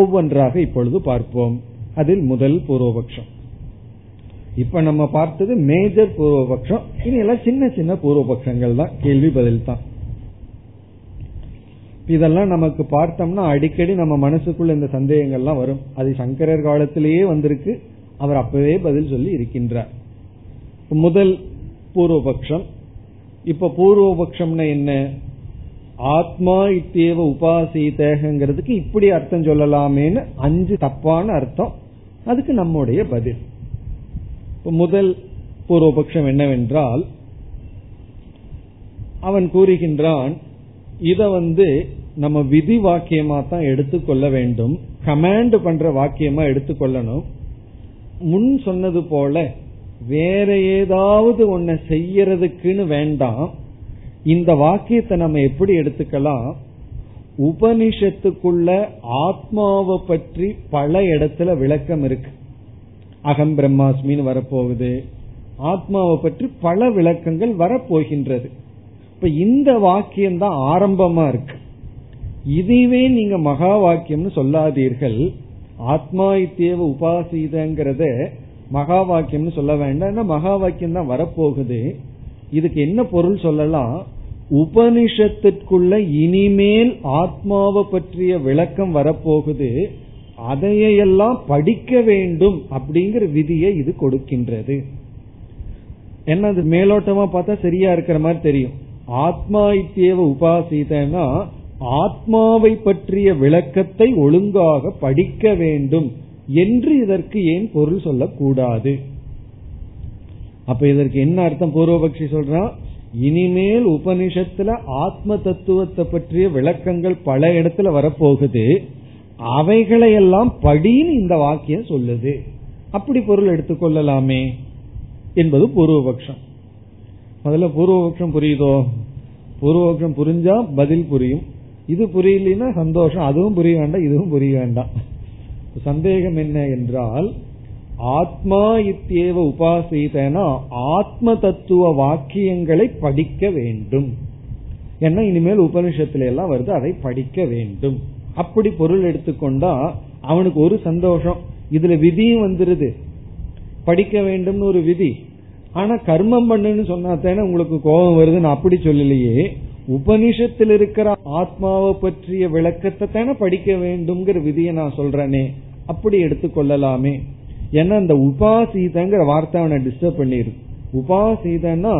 ஒவ்வொன்றாக இப்பொழுது பார்ப்போம். அதில் முதல் பூர்வபக்ஷம். இப்ப நம்ம பார்த்தது மேஜர் பூர்வபக்ஷம். இனி எல்லாம் சின்ன சின்ன பூர்வபக்ஷங்கள் தான், கேள்வி பதில் தான். இதெல்லாம் நமக்கு பார்த்தோம்னா அடிக்கடி நம்ம மனசுக்குள்ள இந்த சந்தேகங்கள்லாம் வரும். அது சங்கரர் காலத்திலேயே வந்திருக்கு, அவர் அப்பவே பதில் சொல்லி இருக்கின்றார். முதல் பூர்வபக்ஷம். இப்ப பூர்வபக்ஷம்னா என்ன? ஆத்மா இத்தேவ உபாசீதங்கிறதுக்கு இப்படி அர்த்தம் சொல்லலாமேன்னு 5 தப்பான அர்த்தம், அதுக்கு நம்முடைய பதில். முதல் பூர்வபக்ஷம் என்னவென்றால், அவன் கூறுகின்றான் இத நம்ம விதி வாக்கியமா தான் எடுத்துக்கொள்ள வேண்டும், கமாண்ட் பண்ற வாக்கியமா எடுத்துக்கொள்ளணும். முன் சொன்னது போல வேற ஏதாவது ஒன்ன செய்யறதுக்குன்னு வேண்டாம். இந்த வாக்கியத்தை நம்ம எப்படி எடுத்துக்கலாம்? உபனிஷத்துக்குள்ள ஆத்மாவை பற்றி பல இடத்துல விளக்கம் இருக்கு. அகம் பிரம்மாஸ்மின்னு வரப்போகுது, ஆத்மாவை பற்றி பல விளக்கங்கள் வரப்போகின்றது. இப்ப இந்த வாக்கியம் தான் ஆரம்பமா இருக்கு. இதுவே நீங்க மகா வாக்கியம்னு சொல்லாதீர்கள். ஆத்மா இத்தியேவ உபாசீதங்கிறத மகா வாக்கியம்னு சொல்ல வேண்டாம், மகா வாக்கியம் தான் வரப்போகுது. இதுக்கு என்ன பொருள் சொல்லலாம்? உபனிஷத்திற்குள்ள இனிமேல் ஆத்மாவை பற்றிய விளக்கம் வரப்போகுது, அதையெல்லாம் படிக்க வேண்டும் அப்படிங்கிற விதியை இது கொடுக்கின்றது. என்ன அது மேலோட்டமா பார்த்தா சரியா இருக்கிற மாதிரி தெரியும். ஆத்மா இத்தியேவ உபாசீதனா ஆத்மாவை பற்றிய விளக்கத்தை ஒழுங்காக படிக்க வேண்டும் என்று இதற்கு ஏன் பொருள் சொல்லக்கூடாது? அப்ப இதற்கு என்ன அர்த்தம்? பூர்வபக்ஷி சொல்றான் இனிமேல் உபனிஷத்துல ஆத்ம தத்துவத்தை பற்றிய விளக்கங்கள் பல இடத்துல வரப்போகுது, அவைகளையெல்லாம் படின்னு இந்த வாக்கியம் சொல்லுது, அப்படி பொருள் எடுத்துக்கொள்ளலாமே என்பது பூர்வபக்ஷம். முதல்ல பூர்வபக்ஷம் புரியுதோ? பூர்வபக்ஷம் புரிஞ்சா பதில் புரியும். இது புரியலன்னா சந்தோஷம், அதுவும் புரிய வேண்டாம், இதுவும் புரிய வேண்டாம். சந்தேகம் என்ன என்றால், ஆத்மா இத்தியேவ உபாசீதனா ஆத்ம தத்துவ வாக்கியங்களை படிக்க வேண்டும். ஏன்னா இனிமேல் உபனிஷத்துல எல்லாம் வருது, அதை படிக்க வேண்டும். அப்படி பொருள் எடுத்துக்கொண்டா அவனுக்கு ஒரு சந்தோஷம். இதுல விதியும் வந்துருது, படிக்க வேண்டும் ஒரு விதி. ஆனா கர்மம் பண்ணுன்னு சொன்னாத்தானே உங்களுக்கு கோபம் வருது. நான் அப்படி சொல்லலையே, உபனிஷத்தில் இருக்கிற ஆத்மாவை பற்றிய விளக்கத்தை தானே படிக்க வேண்டும்ங்கிற விதியை நான் சொல்றேனே, அப்படி எடுத்துக்கொள்ளலாமே. ஏன்னா இந்த உபாசீதங்கிற வார்த்தை அவனை டிஸ்டர்ப் பண்ணிருக்கு. உபாசீதன்னா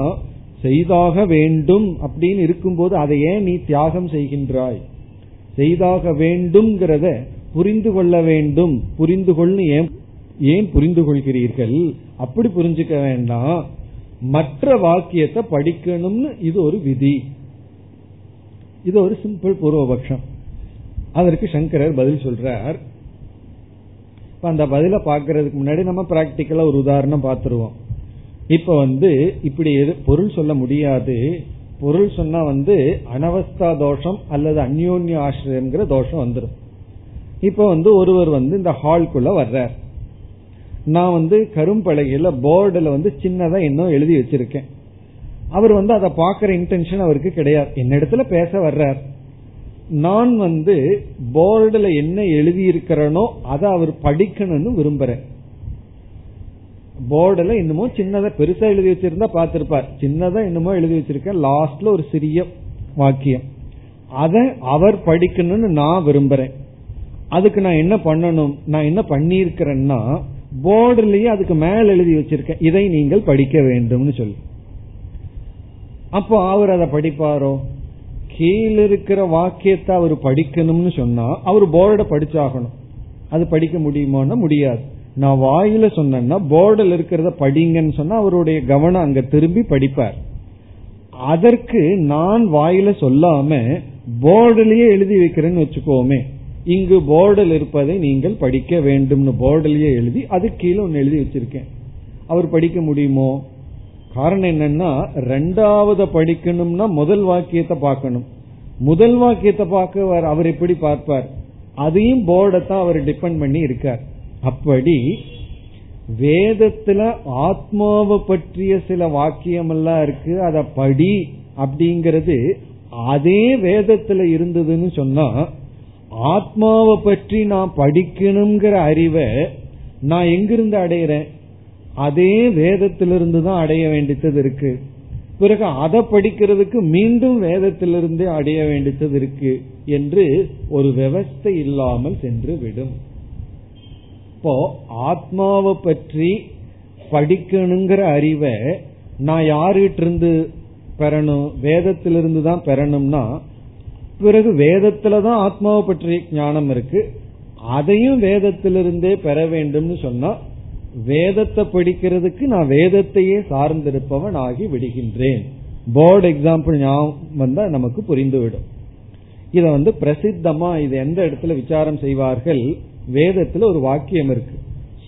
செய்தாக வேண்டும் அப்படின்னு இருக்கும்போது அதை ஏன் நீ தியாகம் செய்கின்றாய்? செய்தாக வேண்டும்ங்கிறத புரிந்து கொள்ள வேண்டும், புரிந்து கொள்ளு. ஏன் புரிந்து கொள்கிறீர்கள்? அப்படி புரிஞ்சுக்க வேண்டாம், மற்ற வாக்கியத்தை படிக்கணும்னு இது ஒரு விதி. இது ஒரு சிம்பிள் பூர்வபக்ஷம். அதற்கு சங்கரர் பதில் சொல்றார். அந்த பதில பாக்கிறதுக்கு முன்னாடி நம்ம பிராக்டிக்கலா ஒரு உதாரணம் பார்த்துருவோம். இப்ப இப்படி பொருள் சொல்ல முடியாது. பொருள் சொன்னா அனவஸ்தா தோஷம் அல்லது அந்யோன்ய ஆசிரியங்கிற தோஷம் வந்துடும். இப்ப ஒருவர் இந்த ஹால்குள்ள வர்றார். நான் கரும்பலகையில போர்டுல சின்னதா என்ன எழுதி வச்சிருக்கேன். அவர் அதை பாக்குற இன்டென்ஷன் அவருக்கு கிடையாது, என்ன இடத்துல பேச வர்றார். நான் போர்டுல என்ன எழுதியிருக்கிறனோ அதை அவர் படிக்கணும்னு விரும்புறேன். போர்டுல என்னமோ சின்னதா பெருசா எழுதி வச்சிருந்தா பாத்திருப்பார், சின்னதா என்னமோ எழுதி வச்சிருக்க, லாஸ்ட்ல ஒரு சிறிய வாக்கியம், அதை அவர் படிக்கணும்னு நான் விரும்புறேன். அதுக்கு நான் என்ன பண்ணணும், நான் என்ன பண்ணிருக்கிறேன்னா போர்டுலயே அதுக்கு மேல எழுதி வச்சிருக்கேன், இதை நீங்கள் படிக்க வேண்டும்னு சொல்லி. அப்போ அவர் அதை படிப்பாரோ? கீழிருக்கிற வாக்கியத்தை அவர் படிக்கணும்னு சொன்னா அவர் போர்ட படிச்சாகணும். அது படிக்க முடியுமான்னா முடியாது. நான் வாயில சொன்னா போர்டில் இருக்கிறத படிங்கன்னு சொன்னா அவருடைய கவனம் அங்க திரும்பி படிப்பார். அதற்கு நான் வாயில சொல்லாம போர்டிலேயே எழுதி வைக்கிறேன்னு வச்சுக்கோமே, இங்கு போர்டில் இருப்பதை நீங்கள் படிக்க வேண்டும்னு போர்டிலேயே எழுதி அது கீழே ஒன்னு எழுதி வச்சிருக்கேன், அவர் படிக்க முடியுமோ? காரணம் என்னன்னா, ரெண்டாவது படிக்கணும்னா முதல் வாக்கியத்தை பார்க்கணும். முதல் வாக்கியத்தை பார்க்க அவர் எப்படி பார்ப்பார்? அதையும் போர்டத்தான் அவர் டிபெண்ட் பண்ணி இருக்கார். அப்படி வேதத்துல ஆத்மாவை பற்றிய சில வாக்கியம் எல்லாம் இருக்கு, அத படி அப்படிங்கறது அதே வேதத்துல இருந்ததுன்னு சொன்னா, ஆத்மாவை பற்றி நான் படிக்கணுங்கிற அறிவை நான் எங்கிருந்து அடையிறேன்? அதே வேதத்திலிருந்து தான் அடைய வேண்டியது இருக்கு. பிறகு அதை படிக்கிறதுக்கு மீண்டும் வேதத்திலிருந்து அடைய வேண்டியது இருக்கு என்று ஒரு விவஸ்தை இல்லாமல் சென்று விடும். இப்போ ஆத்மாவை பற்றி படிக்கணுங்கிற அறிவை நான் யார்கிட்ட இருந்து பெறணும்? வேதத்திலிருந்து தான் பெறணும்னா, பிறகு வேதத்துலதான் ஆத்மாவை பற்றிய ஞானம் இருக்கு, அதையும் வேதத்திலிருந்தே பெற வேண்டும்னு சொன்னா வேதத்தை படிக்கிறதுக்கு நான் வேதத்தையே சார்ந்திருப்பவன் ஆகி விடுகின்றேன். போர்டு எக்ஸாம்பிள் ஞாபகம் வந்தா நமக்கு புரிந்துவிடும். இத பிரசித்தமா இது எந்த இடத்துல விசாரம் செய்வார்கள், வேதத்துல ஒரு வாக்கியம் இருக்கு,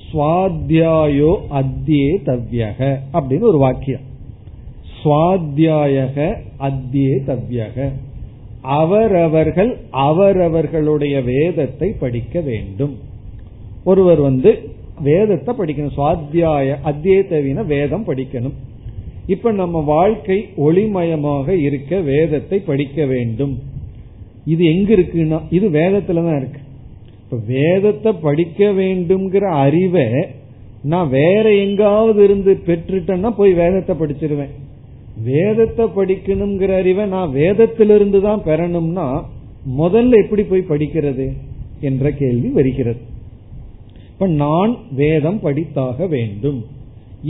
ஸ்வாத்யாயோ அத்யே தவ்யக அப்படின்னு ஒரு வாக்கியம். ஸ்வாத்யாயக அத்யே தவ்யக, அவரவர்கள் அவரவர்களுடைய வேதத்தை படிக்க வேண்டும். ஒருவர் வேதத்தை படிக்கணும், சுவாத்தியாய அத்தியத்தவின வேதம் படிக்கணும். இப்ப நம்ம வாழ்க்கை ஒளிமயமாக இருக்க வேதத்தை படிக்க வேண்டும். இது எங்க இருக்குன்னா, இது வேதத்துலதான் இருக்கு. இப்ப வேதத்தை படிக்க வேண்டும்ங்கிற அறிவை நான் வேற எங்காவது இருந்து பெற்றுட்டேன்னா போய் வேதத்தை படிச்சிருவேன். வேதத்தை படிக்கணுங்கிற அறிவை நான் வேதத்திலிருந்து தான் பெறணும்னா முதல்ல எப்படி போய் படிக்கிறது என்ற கேள்வி வருகிறது. இப்ப நான் வேதம் படித்தாக வேண்டும்,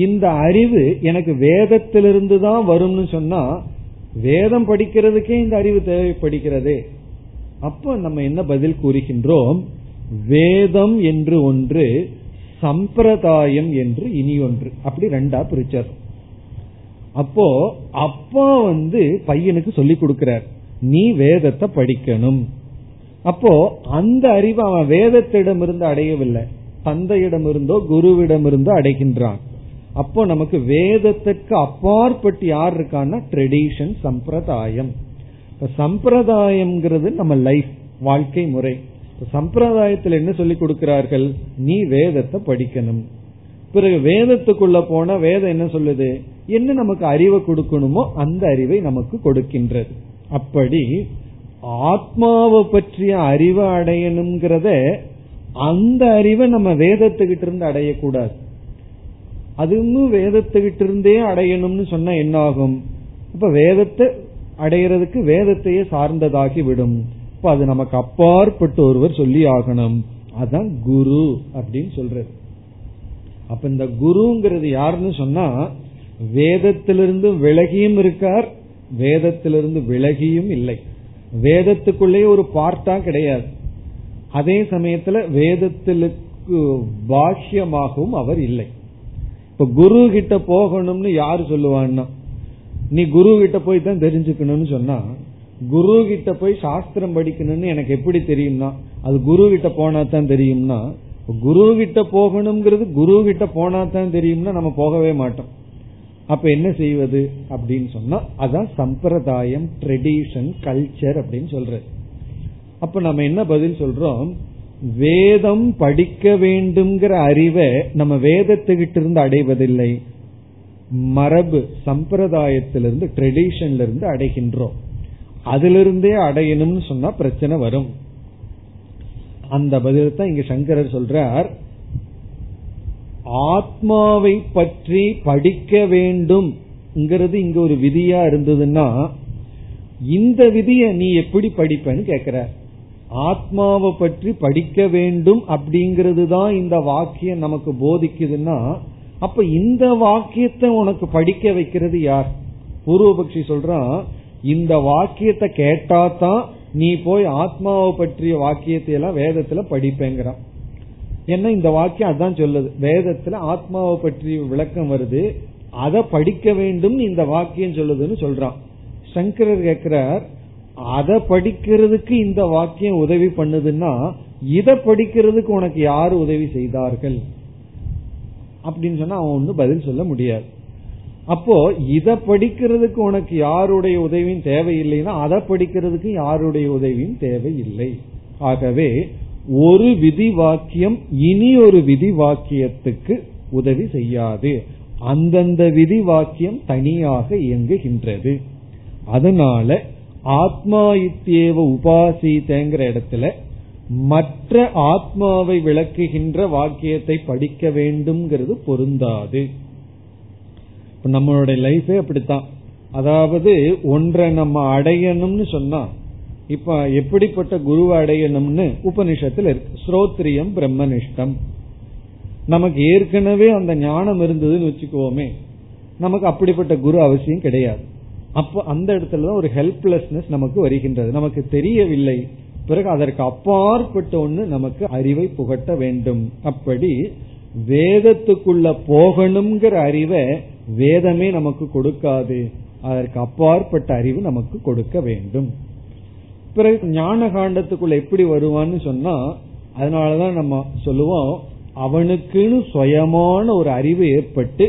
இந்த அறிவு எனக்கு வேதத்திலிருந்து தான் வரும்னு சொன்னா வேதம் படிக்கிறதுக்கே இந்த அறிவு தேவைப்படுகிறது. அப்ப நம்ம என்ன பதில் கூறுகின்றோம்? வேதம் என்று ஒன்று, சம்பிரதாயம் என்று இனி ஒன்று, அப்படி ரெண்டா பிரிச்சர். அப்போ அப்பா பையனுக்கு சொல்லி கொடுக்கிறார், நீ வேதத்தை படிக்கணும். அப்போ அந்த அறிவு அவன் வேதத்திடமிருந்து அடையவில்லை, தந்தையிடமிருந்தோ குருவிடமிருந்தோ அடைகின்றான். அப்போ நமக்கு வேதத்திற்கு அப்பாற்பட்டு யார் இருக்கான்னா ட்ரெடிஷன், சம்பிரதாயம். சம்பிரதாயம்ங்கிறது நம்ம லைஃப், வாழ்க்கை முறை. சம்பிரதாயத்தில் என்ன சொல்லி கொடுக்கிறார்கள்? நீ வேதத்தை படிக்கணும். பிறகு வேதத்துக்குள்ள போன வேதம் என்ன சொல்லுது? என்ன நமக்கு அறிவை கொடுக்கணுமோ அந்த அறிவை நமக்கு கொடுக்கின்றது. அப்படி ஆத்மாவை பற்றிய அறிவை அடையணுங்கிறத, அந்த அறிவை நம்ம வேதத்துக்கிட்ட இருந்து அடையக்கூடாது. அதுவும் வேதத்துக்கிட்ட இருந்தே அடையணும்னு சொன்னா என்ன ஆகும்? இப்ப வேதத்தை அடையிறதுக்கு வேதத்தையே சார்ந்ததாகி விடும். இப்ப அது நமக்கு அப்பாற்பட்டு ஒருவர் சொல்லி ஆகணும், அதான் குரு அப்படின்னு சொல்றது. அப்ப இந்த குருங்கிறது யாருன்னு சொன்னா வேதத்திலிருந்து விலகியும் இருக்கார், வேதத்திலிருந்து விலகியும் இல்லை. வேதத்துக்குள்ளே ஒரு பார்ட்டா கிடையாது, அதே சமயத்துல வேதத்திலுக்கு பாஷ்யமாகவும் அவர் இல்லை. இப்ப குரு கிட்ட போகணும்னு யாரு சொல்லுவான்னா, நீ குரு கிட்ட போய் தான் தெரிஞ்சுக்கணும்னு சொன்னா, குரு கிட்ட போய் சாஸ்திரம் படிக்கணும்னு எனக்கு எப்படி தெரியும்னா அது குரு கிட்ட போனா தான் தெரியும்னா, குரு கிட்ட போகணுங்கிறது குரு கிட்ட போனா தான் தெரியும்னா நம்ம போகவே மாட்டோம். அப்ப என்ன செய்வது அப்படின்னு சொன்னா அதான் சம்பிரதாயம், ட்ரெடிஷன், கல்ச்சர் அப்படின்னு சொல்றது. அப்ப நம்ம என்ன பதில் சொல்றோம்? வேதம் படிக்க வேண்டும்ங்கிற அறிவை நம்ம வேதத்துக்கிட்ட இருந்து அடைவதில்லை, மரபு, சம்பிரதாயத்திலிருந்து, ட்ரெடிஷன்ல இருந்து அடைகின்றோம். அதிலிருந்தே அடையணும்னு சொன்னா பிரச்சனை வரும். அந்த பதில் தான் இங்க சங்கரர் சொல்றார். ஆத்மாவை பற்றி படிக்க வேண்டும் இங்க ஒரு விதியா இருந்ததுன்னா, இந்த விதியை நீ எப்படி படிப்பன்னு கேக்குற. ஆத்மாவை பற்றி படிக்க வேண்டும் அப்படிங்கிறது தான் இந்த வாக்கியம் நமக்கு போதிக்குதுன்னா, அப்ப இந்த வாக்கியத்தை உனக்கு படிக்க வைக்கிறது யார்? பூர்வபக்ஷி சொல்றான், இந்த வாக்கியத்தை கேட்டாதான் நீ போய் ஆத்மாவை பற்றிய வாக்கியத்தை எல்லாம் வேதத்துல படிப்பேங்கிறான். ஏன்னா இந்த வாக்கியம் அதான் சொல்லுது, வேதத்துல ஆத்மாவை பற்றிய விளக்கம் வருது, அதை படிக்க வேண்டும் இந்த வாக்கியம் சொல்லுதுன்னு சொல்றான். சங்கரர் கேட்கிறார், அதை படிக்கிறதுக்கு இந்த வாக்கியம் உதவி பண்ணுதுன்னா இதை படிக்கிறதுக்கு உனக்கு யாரு உதவி செய்தார்கள் அப்படின்னு சொன்னா அவன் ஒன்னும் பதில் சொல்ல முடியாது. அப்போ இதை படிக்கிறதுக்கு உனக்கு யாருடைய உதவியும் தேவையில்லைன்னா அதை படிக்கிறதுக்கு யாருடைய உதவியும் தேவையில்லை. ஆகவே ஒரு விதி வாக்கியம் இனி ஒரு விதி வாக்கியத்துக்கு உதவி செய்யாது. அந்தந்த விதி வாக்கியம் தனியாக இயங்குகின்றது. அதனால ஆத்மா இத்தியேவ உபாசிதேங்கிற இடத்துல மற்ற ஆத்மாவை விளக்குகின்ற வாக்கியத்தை படிக்க வேண்டும்ங்கிறது பொருந்தாது. நம்மளுடைய லைஃபே அப்படித்தான். அதாவது ஒன்றை நம்ம அடையணும்னு சொன்னா, இப்ப எப்படிப்பட்ட குருவை அடையணும்னு உபனிஷத்துல இருக்கு. ஸ்ரோத்ரியம் பிரம்மனிஷ்டம். நமக்கு ஏற்கனவே அந்த ஞானம் இருந்ததுன்னு வச்சுக்கோமே, நமக்கு அப்படிப்பட்ட குரு அவசியம் கிடையாது. அப்ப அந்த இடத்துலதான் ஒரு ஹெல்ப்லெஸ்னஸ் நமக்கு வருகின்றது. நமக்கு தெரியவில்லை, பிறகு அதற்கு அப்பாற்பட்ட ஒண்ணு நமக்கு அறிவை புகட்ட வேண்டும். அப்படி வேதத்துக்குள்ள போகணுங்கிற அறிவை வேதமே நமக்கு கொடுக்காது, அதற்கு அப்பாற்பட்ட அறிவு நமக்கு கொடுக்க வேண்டும். பிறகு ஞான காண்டத்துக்குள்ள எப்படி வருவான்னு சொன்னா, அதனாலதான் நம்ம சொல்லுவோம் அவனுக்குன்னு சுயமான ஒரு அறிவு ஏற்பட்டு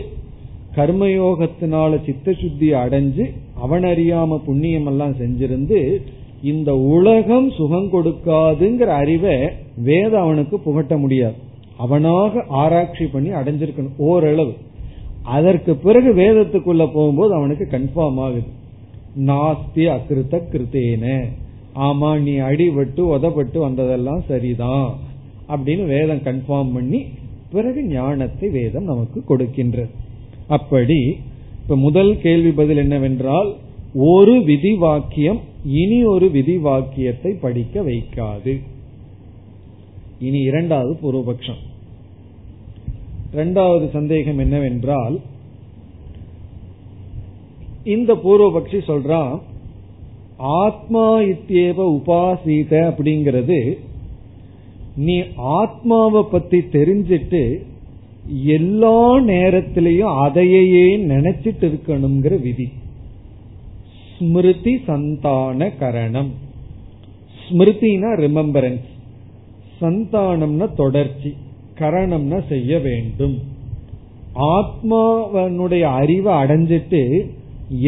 கர்மயோகத்தினால சித்தசுத்தி அடைஞ்சு அவன் அறியாம புண்ணியம் எல்லாம் செஞ்சிருந்து இந்த உலகம் சுகம் கொடுக்காதுங்கிற அறிவை வேத அவனுக்கு புகட்ட முடியாது. அவனாக ஆராய்ச்சி பண்ணி அடைஞ்சிருக்கணும் ஓரளவு. அதற்கு பிறகு வேதத்துக்குள்ள போகும்போது அவனுக்கு கன்ஃபார்ம் ஆகுது, நாஸ்தி அகிருத்த கிருத்தேன. ஆமா, நீ அடிபட்டு உதப்பட்டு வந்ததெல்லாம் சரிதான் அப்படின்னு வேதம் கன்ஃபார்ம் பண்ணி பிறகு ஞானத்தை வேதம் நமக்கு கொடுக்கின்றது. அப்படி இப்ப முதல் கேள்வி பதில் என்னவென்றால், ஒரு விதி வாக்கியம் இனி ஒரு விதி வாக்கியத்தை படிக்க வைக்காது. இனி இரண்டாவது பூர்வபக்ஷம். இரண்டாவது சந்தேகம் என்னவென்றால், இந்த பூர்வபக்ஷி சொல்றான் ஆத்மா இத்தியேவ உபாசீத அப்படிங்கிறது, நீ ஆத்மாவை பத்தி தெரிஞ்சிட்டு எல்லா நேரத்திலையும் அதையே நினைச்சிட்டு இருக்கணுங்கிற விதி. ஸ்மிருதி சந்தான கரணம். ஸ்மிருதினா ரிமெம்பரன்ஸ், சந்தானம்னா தொடர்ச்சி, கரணம்னா செய்ய வேண்டும். ஆத்மாவனுடைய அறிவை அடைஞ்சிட்டு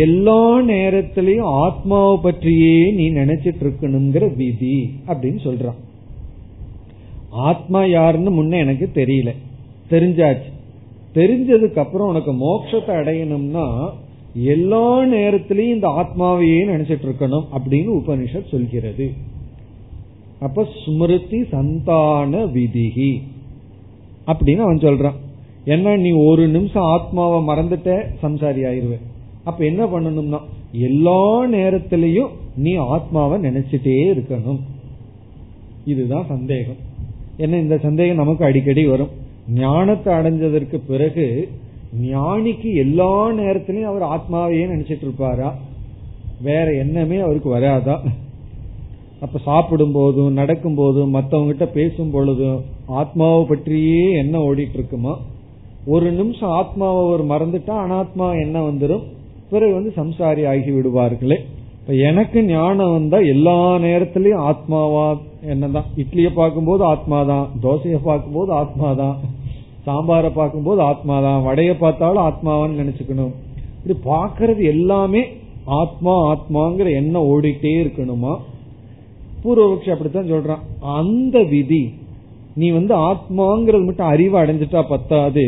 எல்லா நேரத்திலையும் ஆத்மாவை பற்றியே நீ நினைச்சிட்டு இருக்கணுங்கிற விதி அப்படின்னு சொல்றான். ஆத்மா யாருன்னு முன்ன எனக்கு தெரியல, தெரிஞ்சாச்சு. தெரிஞ்சதுக்கு அப்புறம் உனக்கு மோட்சத்தை அடையணும்னா எல்லா நேரத்திலையும் இந்த ஆத்மாவையே நினைச்சிட்டு இருக்கணும் அப்படின்னு உபனிஷத் சொல்கிறது. அப்ப ஸ்மிருதி சந்தான விதிகி அப்படின்னு அவன் சொல்றான். ஏன்னா நீ ஒரு நிமிஷம் ஆத்மாவை மறந்துட்ட சம்சாரி ஆயிருவே. அப்ப என்ன பண்ணணும்னா எல்லா நேரத்திலையும் நீ ஆத்மாவை நினைச்சிட்டே இருக்கணும். இதுதான் சந்தேகம். ஏன்னா இந்த சந்தேகம் நமக்கு அடிக்கடி வரும். ஞானத்தை அடைஞ்சதற்கு பிறகு ஞானிக்கு எல்லா நேரத்திலையும் அவர் ஆத்மாவையே நினைச்சிட்டு இருப்பாரா? வேற என்னமே அவருக்கு வராதா? அப்ப சாப்பிடும் போதும், நடக்கும் போதும், மற்றவங்கிட்ட பேசும் பொழுதும் ஆத்மாவை பற்றியே என்ன ஓடிட்டு இருக்குமா? ஒரு நிமிஷம் ஆத்மாவை ஒரு மறந்துட்டா அனாத்மா என்ன வந்துடும், பிறகு சம்சாரி ஆகி விடுவார்களே. இப்ப எனக்கு ஞானம் வந்தா எல்லா நேரத்திலயும் ஆத்மாவா என்னதான், இட்லிய பார்க்கும்போது ஆத்மாதான், தோசைய பார்க்கும்போது ஆத்மாதான், சாம்பார பார்க்கும்போது ஆத்மாதான், வடைய பார்த்தாலும் ஆத்மாவான்னு நினைச்சுக்கணும். இது பாக்கிறது எல்லாமே ஆத்மா ஆத்மாங்கிற என்ன ஓடிட்டே இருக்கணுமா? பூர்வபக்ஷி அப்படித்தான் சொல்றான். அந்த விதி நீ ஆத்மாங்கிறது மட்டும் அறிவு அடைஞ்சிட்டா பத்தாது,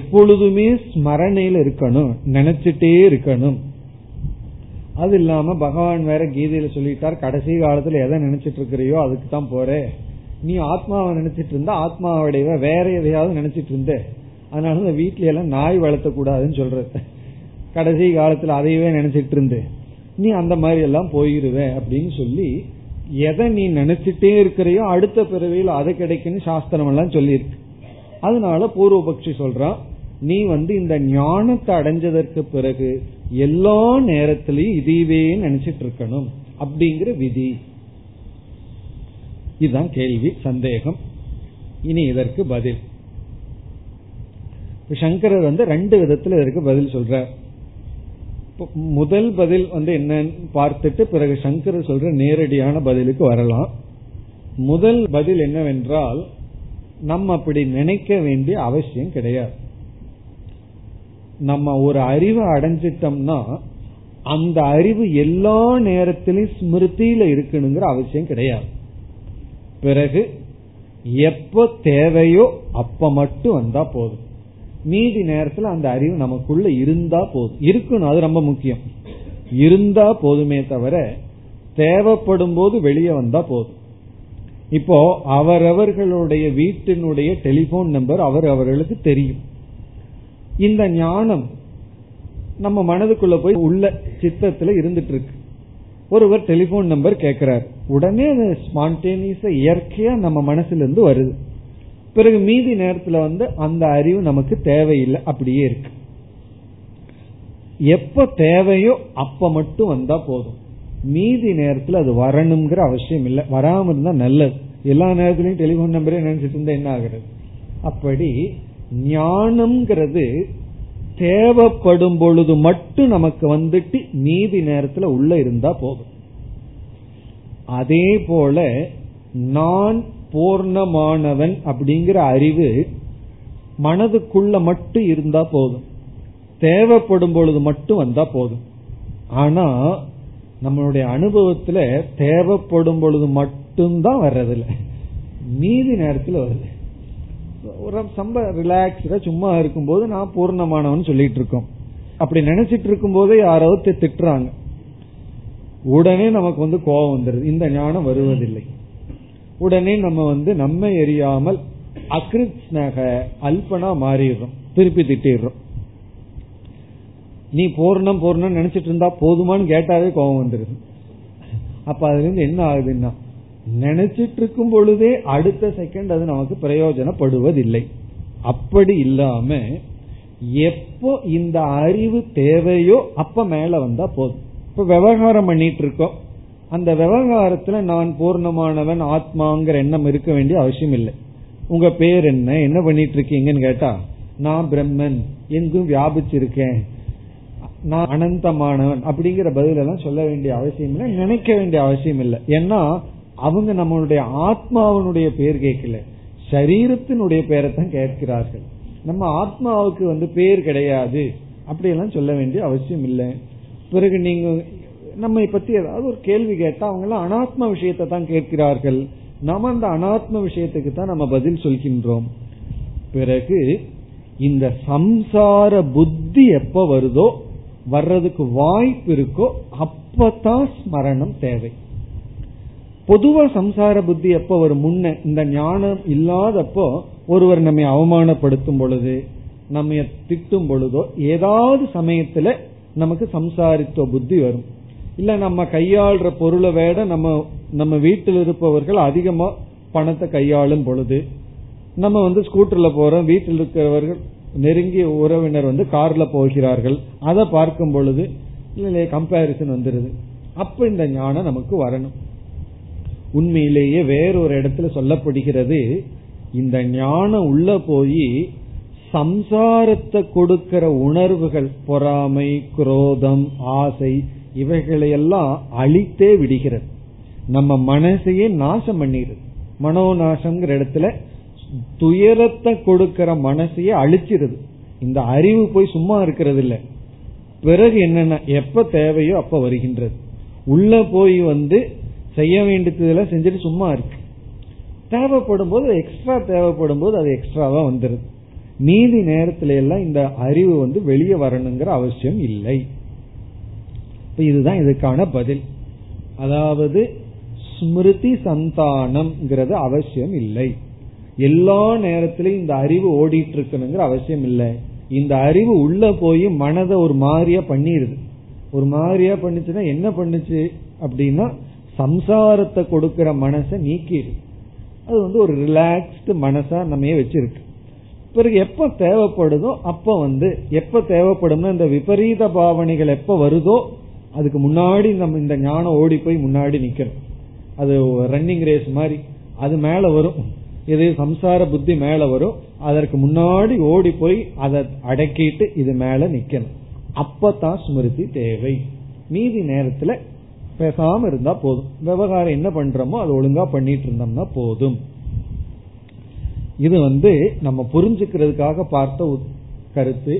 எப்பொழுதுமே ஸ்மரணையில இருக்கணும், நினைச்சிட்டே இருக்கணும். அது இல்லாம பகவான் வேற கீதையில சொல்லிட்டார், கடைசி காலத்துல எதை நினைச்சிட்டு இருக்கிறியோ அதுக்கு தான் போறே, நீ ஆத்மாவை நினைச்சிட்டு இருந்தா ஆத்மாவுடைய வேற எதையாவது நினைச்சிட்டு இருந்தே, அதனால வீட்ல எல்லாம் நாய் வளர்த்த கூடாதுன்னு சொல்றது, கடைசி காலத்துல அதையவே நினைச்சிட்டு இருந்து நீ அந்த மாதிரி எல்லாம் போயிருவே அப்படின்னு சொல்லி, எதை நீ நினைச்சிட்டே இருக்கிறையோ அடுத்த பிறவியில் அது கிடைக்குன்னு சாஸ்திரம் எல்லாம் சொல்லியிருக்கு. அதனால பூர்வபக்ஷி சொல்றான், நீ இந்த ஞானத்தை அடைஞ்சதற்கு பிறகு எல்லா நேரத்திலயும் இதையவே நினைச்சிட்டு இருக்கணும் அப்படிங்கிற விதி. இதுதான் கேள்வி, சந்தேகம். இனி இதற்கு பதில் சங்கரர் ரெண்டு விதத்துல இதற்கு பதில் சொல்ற. முதல் பதில் என்னன்னு பார்த்துட்டு பிறகு சங்கரர் சொல்ற நேரடியான பதிலுக்கு வரலாம். முதல் பதில் என்னவென்றால், நம்ம அப்படி நினைக்க வேண்டிய அவசியம் கிடையாது. நம்ம ஒரு அறிவை அடைஞ்சிட்டோம்னா அந்த அறிவு எல்லா நேரத்திலும் ஸ்மிருதியில இருக்கணுங்கிற அவசியம் கிடையாது. பிறகு எப்ப தேவையோ அப்ப மட்டும் வந்தா போதும், மீதி நேரத்துல அந்த அறிவு நமக்குள்ள இருந்தா போதும், இருக்கணும். அது ரொம்ப முக்கியம், இருந்தா போதுமே தவிர தேவைப்படும் போது வெளியே வந்தா போதும். இப்போ அவரவர்களுடைய வீட்டினுடைய டெலிபோன் நம்பர் அவர்களுக்கு தெரியும். இந்த ஞானம் நம்ம மனதுக்குள்ள போய் உள்ள சித்தத்துல இருந்துட்டு இருக்கு. ஒருவர் டெலிபோன் நம்பர் கேட்கிறார், உடனே அது ஸ்பான்டேனியஸா இயற்கையா நம்ம மனசுல இருந்து வருது. பிறகு மீதி நேரத்துல அந்த அறிவு நமக்கு தேவையில்லை, அப்படியே இருக்கு. எப்ப தேவையோ அப்ப மட்டும் வந்தா போதும், மீதி நேரத்துல அது வரணுங்கிற அவசியம் இல்லை. வராம இருந்தா நல்லது. எல்லா நேரத்திலயும் டெலிபோன் நம்பரே நினைச்சிட்டு இருந்தா என்ன ஆகுறது? அப்படி ஞானம்ங்கிறது தேவைப்படும் பொழுது மட்டும் நமக்கு வந்துட்டு மீதி நேரத்துல உள்ள இருந்தா போதும். அதே போல நான் பூர்ணமானவன் அப்படிங்கிற அறிவு மனதுக்குள்ள மட்டும் இருந்தா போதும், தேவைப்படும் பொழுது மட்டும் வந்தா போதும். ஆனா நம்மளுடைய அனுபவத்துல தேவைப்படும் பொழுது மட்டும்தான் வர்றதில்ல, மீதி நேரத்துல வருது. ஒரு சம்ப ரிலாக்ஸ்டா சும்மா இருக்கும்போது நான் பூர்ணமானவன் சொல்லிட்டு இருக்கோம். அப்படி நினைச்சிட்டு இருக்கும் போதே யாராவது திட்டுறாங்க, உடனே நமக்கு கோபம் வந்துருது, இந்த ஞானம் வருவதில்லை. உடனே நம்ம நம்ம எரியாமல் அக்ருத்ஸ்னக அல்பனா மாறிடுறோம், திருப்பி திட்டிடுறோம். நீ பூர்ணம் பூர்ணம் நினைச்சிட்டு இருந்தா போதுமான்னு கேட்டாவே கோபம் வந்துருது. அப்ப அதுல இருந்து என்ன ஆகுதுன்னா, நினைச்சிட்டு இருக்கும் பொழுதே அடுத்த செகண்ட் அது நமக்கு பிரயோஜனப்படுவதில்லை. அப்படி இல்லாம எப்போ இந்த அறிவு தேவையோ அப்ப மேல வந்தா போதும். இப்ப விவகாரம் பண்ணிட்டு இருக்கோம், அந்த விவகாரத்துல நான் பூர்ணமானவன் ஆத்மாங்கிற எண்ணம் இருக்க வேண்டிய அவசியம் இல்லை. உங்க பேர் என்ன, என்ன பண்ணிட்டு இருக்கீங்கன்னு கேட்டா நான் பிரம்மன், எங்கும் வியாபிச்சிருக்கேன், நான் அனந்தமானவன் அப்படிங்கிற பதில் எல்லாம் சொல்ல வேண்டிய அவசியம் இல்லை, நினைக்க வேண்டிய அவசியம் இல்லை. ஏன்னா அவங்க நம்மளுடைய ஆத்மாவனுடைய பேர் கேட்கல, சரீரத்தினுடைய பேரைத்தான் கேட்கிறார்கள். நம்ம ஆத்மாவுக்கு பேர் கிடையாது, அப்படியெல்லாம் சொல்ல வேண்டிய அவசியம் இல்லை. பிறகு நீங்க நம்ம பத்தி ஏதாவது ஒரு கேள்வி கேட்டா அவங்க எல்லாம் அனாத்ம விஷயத்தை தான் கேட்கிறார்கள், நாம அந்த அனாத்ம விஷயத்துக்கு தான் நம்ம பதில் சொல்கின்றோம். பிறகு இந்த சம்சார புத்தி எப்ப வருதோ, வர்றதுக்கு வாய்ப்பு இருக்கோ அப்பதான் ஸ்மரணம் தேவை. பொதுவா சம்சார புத்தி எப்ப வரும்? முன்ன இந்த ஞானம் இல்லாதப்போ ஒருவர் நம்மை அவமானப்படுத்தும் பொழுது, நம்ம திட்டும் பொழுதோ ஏதாவது சமயத்துல நமக்கு சம்சாரித்துவ புத்தி வரும். இல்ல நம்ம கையாளுற பொருளை விட நம்ம வீட்டில் இருப்பவர்கள் அதிகமா பணத்தை கையாளும் பொழுது, நம்ம ஸ்கூட்டர்ல போறோம், வீட்டில் இருக்கிறவர்கள் நெருங்கிய உறவினர் கார்ல போகிறார்கள், அதை பார்க்கும் பொழுது இல்ல கம்பேரிசன் வந்துருது. அப்ப இந்த ஞானம் நமக்கு வரணும். உண்மையிலேயே வேறொரு இடத்துல சொல்லப்படுகிறது, இந்த ஞானம் உள்ள போய் சம்சாரத்தை கொடுக்கிற உணர்வுகள், பொறாமை, குரோதம், ஆசை, இவைகளையெல்லாம் அழித்தே விடுகிறது. நம்ம மனசையே நாசம் பண்ணிடுது. மனோநாசம்ங்கிற இடத்துல துயரத்தை கொடுக்கிற மனசையே அழிச்சிருது. இந்த அறிவு போய் சும்மா இருக்கிறது இல்ல. பிறகு என்னன்னா எப்ப தேவையோ அப்ப வருகின்றது. உள்ள போய் செய்ய வேண்டியதெல்லாம் செஞ்சுட்டு சும்மா இருக்கு. தேவைப்படும் போது எக்ஸ்ட்ரா, தேவைப்படும் போது அது எக்ஸ்ட்ராவா வந்துருது. மீதி நேரத்துல எல்லாம் இந்த அறிவு வெளியே வரணுங்கிற அவசியம் இல்லை. இதுதான் இதுக்கான பதில். அதாவது ஸ்மிருதி சந்தானம் அவசியம் இல்லை, எல்லா நேரத்திலும் இந்த அறிவு ஓடிட்டு இருக்கணுங்கிற அவசியம் இல்லை. இந்த அறிவு உள்ள போய் மனதை ஒரு மாதிரியா பண்ணிடுது. ஒரு மாதிரியா பண்ணிச்சுன்னா என்ன பண்ணுச்சு அப்படின்னா, சம்சாரத்தை கொடுக்கிற மனசை நீக்கிடு. அது வந்து ஒரு ரிலாக்ஸ்டு மனசா நம்ம வச்சிருக்கு. பிறகு எப்ப தேவைப்படுதோ அப்ப வந்து எப்ப தேவைப்படும் இந்த விபரீத பாவனைகள் எப்ப வருதோ அதுக்கு முன்னாடி நம்ம இந்த ஞானம் ஓடி போய் முன்னாடி நிக்கணும். அது ரன்னிங் ரேஸ் மாதிரி, அது மேல வரும். இது சம்சார புத்தி மேல வரும், அதற்கு முன்னாடி ஓடி போய் அதை அடக்கிட்டு இது மேல நிக்கணும். அப்பதான் ஸ்மிருதி தேவை. மீதி நேரத்துல பேசாம இருந்தா போதும். விவகாரம் என்ன பண்றோமோ அது ஒழுங்கா பண்ணிட்டு இருந்தோம்னா போதும். இது வந்து நம்ம புரிஞ்சுக்கிறதுக்காக பார்த்த கருத்து.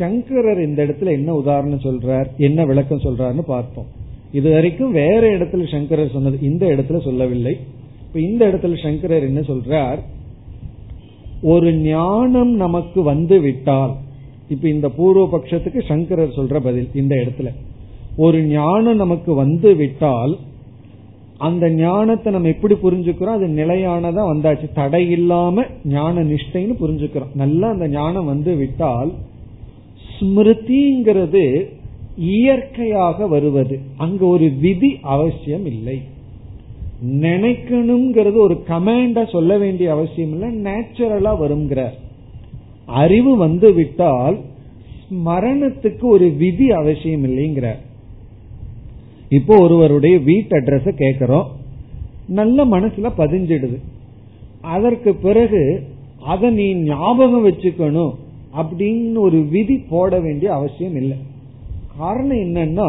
சங்கரர் இந்த இடத்துல என்ன உதாரணம் சொல்றார், என்ன விளக்கம் சொல்றாருன்னு பார்த்தோம். இது வரைக்கும் வேற இடத்துல சங்கரர் சொன்னது, இந்த இடத்துல சொல்லவில்லை. இப்ப இந்த இடத்துல சங்கரர் என்ன சொல்றார், ஒரு ஞானம் நமக்கு வந்து விட்டால், இப்ப இந்த பூர்வ பட்சத்துக்கு சங்கரர் சொல்ற பதில் இந்த இடத்துல, ஒரு ஞானம் நமக்கு வந்து விட்டால் அந்த ஞானத்தை நம்ம எப்படி புரிஞ்சுக்கிறோம், அது நிலையானதா வந்தாச்சு, தடை இல்லாம ஞான நிஷ்டைன்னு புரிஞ்சுக்கிறோம். நல்லா அந்த ஞானம் வந்து விட்டால் ஸ்மிருதிங்கிறது இயற்கையாக வருவது, அங்க ஒரு விதி அவசியம் இல்லை. நினைக்கணுங்கிறது ஒரு கமாண்டா சொல்ல வேண்டிய அவசியம் இல்லை, நேச்சுரலா வருங்கிறார். அறிவு வந்து விட்டால் ஸ்மரணத்துக்கு ஒரு விதி அவசியம் இல்லைங்கிறார். இப்போ ஒருவருடைய வீட்டு அட்ரஸ கேட்கிறோம், நல்ல மனசுல பதிஞ்சிடுது. அதற்கு பிறகு அதை நீ ஞாபகம் வச்சுக்கணும் அப்படின்னு ஒரு விதி போட வேண்டிய அவசியம் இல்லை. காரணம் என்னன்னா,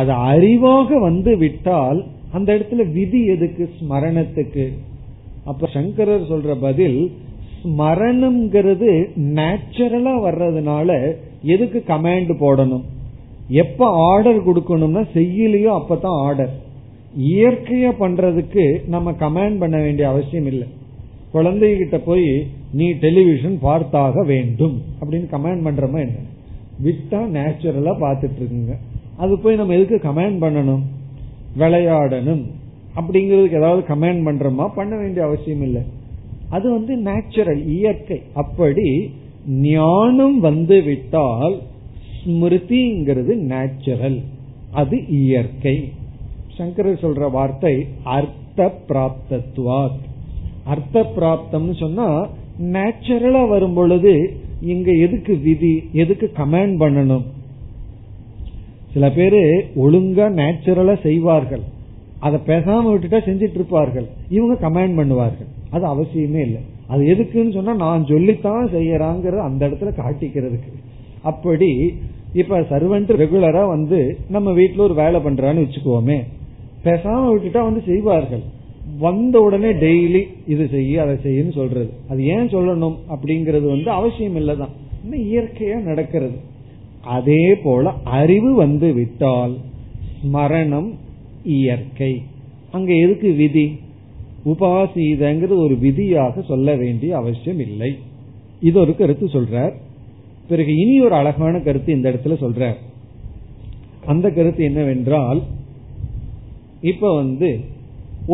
அது அறிவாக வந்து விட்டால் அந்த இடத்துல விதி எதுக்கு, ஸ்மரணத்துக்கு. அப்ப சங்கரர் சொல்ற பதில், ஸ்மரணம்ங்கிறது நேச்சுரலா வர்றதுனால எதுக்கு கமாண்ட் போடணும், எப்ப ஆர்டர் கொடுக்கணும்னா செய்யலையோ அப்பதான் ஆர்டர். இயற்கையா பண்றதுக்கு நம்ம கமாண்ட் பண்ண வேண்டிய அவசியம் இல்லை. குழந்தைகிட்ட போய் நீ டெலிவிஷன் பார்த்தாக வேண்டும் அப்படின்னு கமாண்ட் பண்றோமா என்ன, விட்டா நேச்சுரலா பாத்துட்டு இருக்குங்க. அது போய் நம்ம எதுக்கு கமாண்ட் பண்ணணும், விளையாடணும் அப்படிங்கறதுக்கு ஏதாவது கமாண்ட் பண்றோமா, பண்ண வேண்டிய அவசியம் இல்லை. அது வந்து நேச்சுரல், இயற்கை. அப்படி ஞானம் வந்து விட்டால் ஸ்மிருதிங்கிறது நேச்சுரல், அது இயற்கை. சங்கரர் சொல்ற வார்த்தை அர்த்த பிராப்தத்துவாத். அர்த்த பிராப்தம்னு சொன்னா நேச்சுரலா வரும் பொழுது இங்க எதுக்கு விதி, எதுக்கு கமாண்ட் பண்ணணும். சில பேரு ஒழுங்கா நேச்சுரலா செய்வார்கள், அதை பேசாம விட்டுட்டா செஞ்சிட்டு இருப்பார்கள், இவங்க கமாண்ட் பண்ணுவார்கள். அது அவசியமே இல்லை. அது எதுக்குன்னு சொன்னா நான் சொல்லித்தான் செய்யறாங்கிறது அந்த இடத்துல காட்டிக்கிறதுக்கு. அப்படி இப்ப சர்வெண்ட் ரெகுலரா வந்து நம்ம வீட்டுல ஒரு வேலை பண்றான்னு வச்சுக்கோமே, பேசாம விட்டுட்டா வந்து செய்வார்கள். வந்த உடனே டெய்லி இது செய்ய அதை செய்யு சொல்றது, அது ஏன் சொல்லணும் அப்படிங்கறது வந்து அவசியம் இல்லதான், இயற்கையா நடக்கிறது. அதே போல அறிவு வந்து விட்டால் ஸ்மரணம் இயற்கை, அங்க எதுக்கு விதி, உபாசீதங்கிறது ஒரு விதியாக சொல்ல வேண்டிய அவசியம் இல்லை. இது ஒரு கருத்து சொல்றார். பிறகு இனி ஒரு அழகான கருத்து இந்த இடத்துல சொல்றார். அந்த கருத்து என்னவென்றால், இப்ப வந்து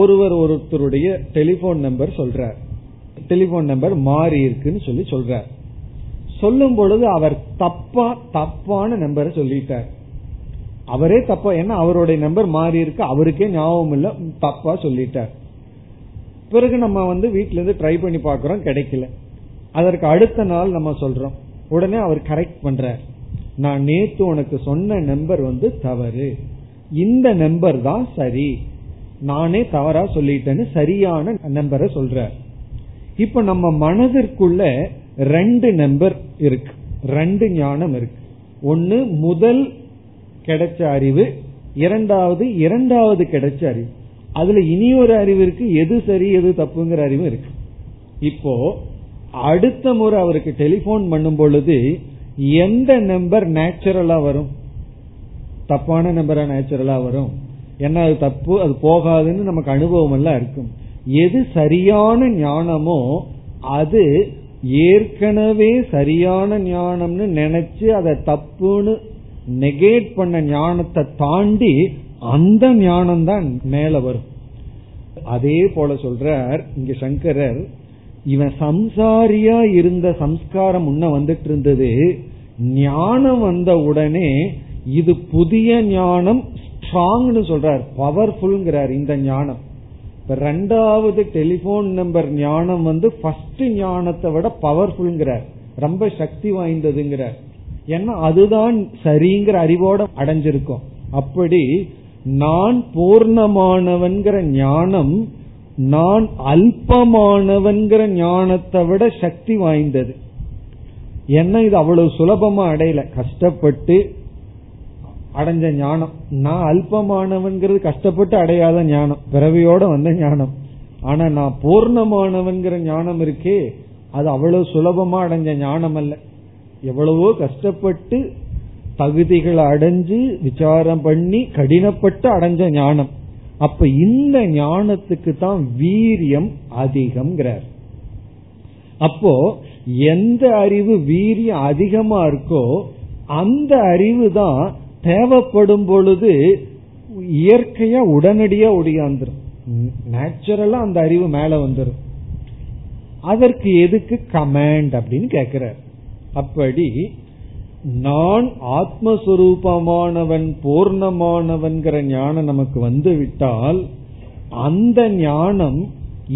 ஒருவர் ஒருத்தருடைய டெலிபோன் நம்பர் சொல்றார், டெலிபோன் நம்பர் மாறி இருக்குன்னு சொல்லி சொல்றார். சொல்லும் பொழுது அவர் தப்பான நம்பரை சொல்லிட்டார். அவரே தப்பா, ஏன்னா அவருடைய நம்பர் மாறி இருக்கு, அவருக்கே ஞாபகம் இல்ல, தப்பா சொல்லிட்டார். பிறகு நம்ம வந்து வீட்டுல இருந்து ட்ரை பண்ணி பாக்கிறோம், கிடைக்கல. அதற்கு அடுத்த நாள் நம்ம சொல்றோம், உடனே அவர் கரெக்ட் பண்றார், நான் நேத்து உனக்கு சொன்ன நம்பர் வந்து தவறு, இந்த நம்பர் தான் சரி, நானே தவறா சொல்லிட்டேன்னு சரியான நம்பரை சொல்றார். இப்ப நம்ம மனதிற்குள்ள ரெண்டு நம்பர் இருக்கு, ரெண்டு ஞானம் இருக்கு. ஒன்னு முதல் கிடைச்ச அறிவு, இரண்டாவது கிடைச்ச அறிவு. அதுல இனி ஒரு அறிவு இருக்கு, எது சரி எது தப்புங்கிற அறிவு இருக்கு. இப்போ அடுத்த முறை அவருக்கு டெலிபோன் பண்ணும் பொழுது எந்த நம்பர் நேச்சுரலா வரும், தப்பான நம்பரா நேச்சுரலா வரும், ஏன்னா அது தப்பு, அது போகாதுன்னு நமக்கு அனுபவம் எல்லாம் இருக்கும். எது சரியான ஞானமோ அது ஏற்கனவே சரியான ஞானம்னு நினைச்சு அதை தப்புன்னு நெகேட் பண்ண ஞானத்தை தாண்டி அந்த ஞானம் தான் மேல வரும். அதே போல சொல்றார் இங்க சங்கரர், இவன் சம்சாரியா இருந்த சம்ஸ்காரம் முன்ன வந்துட்டு இருந்தது, ஞானம் வந்த உடனே இது புதிய ஞானம், ஸ்ட்ராங்னு சொல்றார், பவர்ஃபுல்ங்கிறார் இந்த ஞானம். இப்ப ரெண்டாவது டெலிபோன் நம்பர் ஞானம் வந்து ஃபர்ஸ்ட் ஞானத்தை விட பவர்ஃபுல்ங்கிறார், ரொம்ப சக்தி வாய்ந்ததுங்கிறார். ஏன்னா அதுதான் சரிங்கிற அறிவோட அடைஞ்சிருக்கும். அப்படி நான் பூர்ணமானவன்கிற ஞானம் நான் அல்பமானவன்கிற ஞானத்தை விட சக்தி வாய்ந்தது. ஏன்னா இது அவ்வளவு சுலபமா அடையல, கஷ்டப்பட்டு அடைஞ்ச ஞானம். நான் அல்பமானவன்கிறது கஷ்டப்பட்டு அடையாத ஞானம், பிறவியோட வந்த ஞானம். ஆனா நான் பூர்ணமானவன்கிற ஞானம் இருக்கே, அது அவ்வளவு சுலபமா அடைஞ்ச ஞானம் அல்ல, எவ்வளவோ கஷ்டப்பட்டு தகுதிகளை அடைஞ்சு விசாரம் பண்ணி கடினப்பட்டு அடைஞ்ச ஞானம். அப்ப இந்த ஞானத்துக்கு தான் வீரியம் அதிகம்ங்கிறார். அப்போ எந்த அறிவு வீரியம் அதிகமா இருக்கோ அந்த அறிவு தான் தேவைப்படும் பொழுது இயற்கையா உடனடியா ஒடியாந்துரும், நேச்சுரலா அந்த அறிவு மேல வந்துடும். அதற்கு எதுக்கு கமாண்ட் அப்படின்னு கேக்குறார். அப்படி நான் ஆத்மஸ்வரூபமானவன் பூர்ணமானவன்கிற ஞானம் நமக்கு வந்து விட்டால் அந்த ஞானம்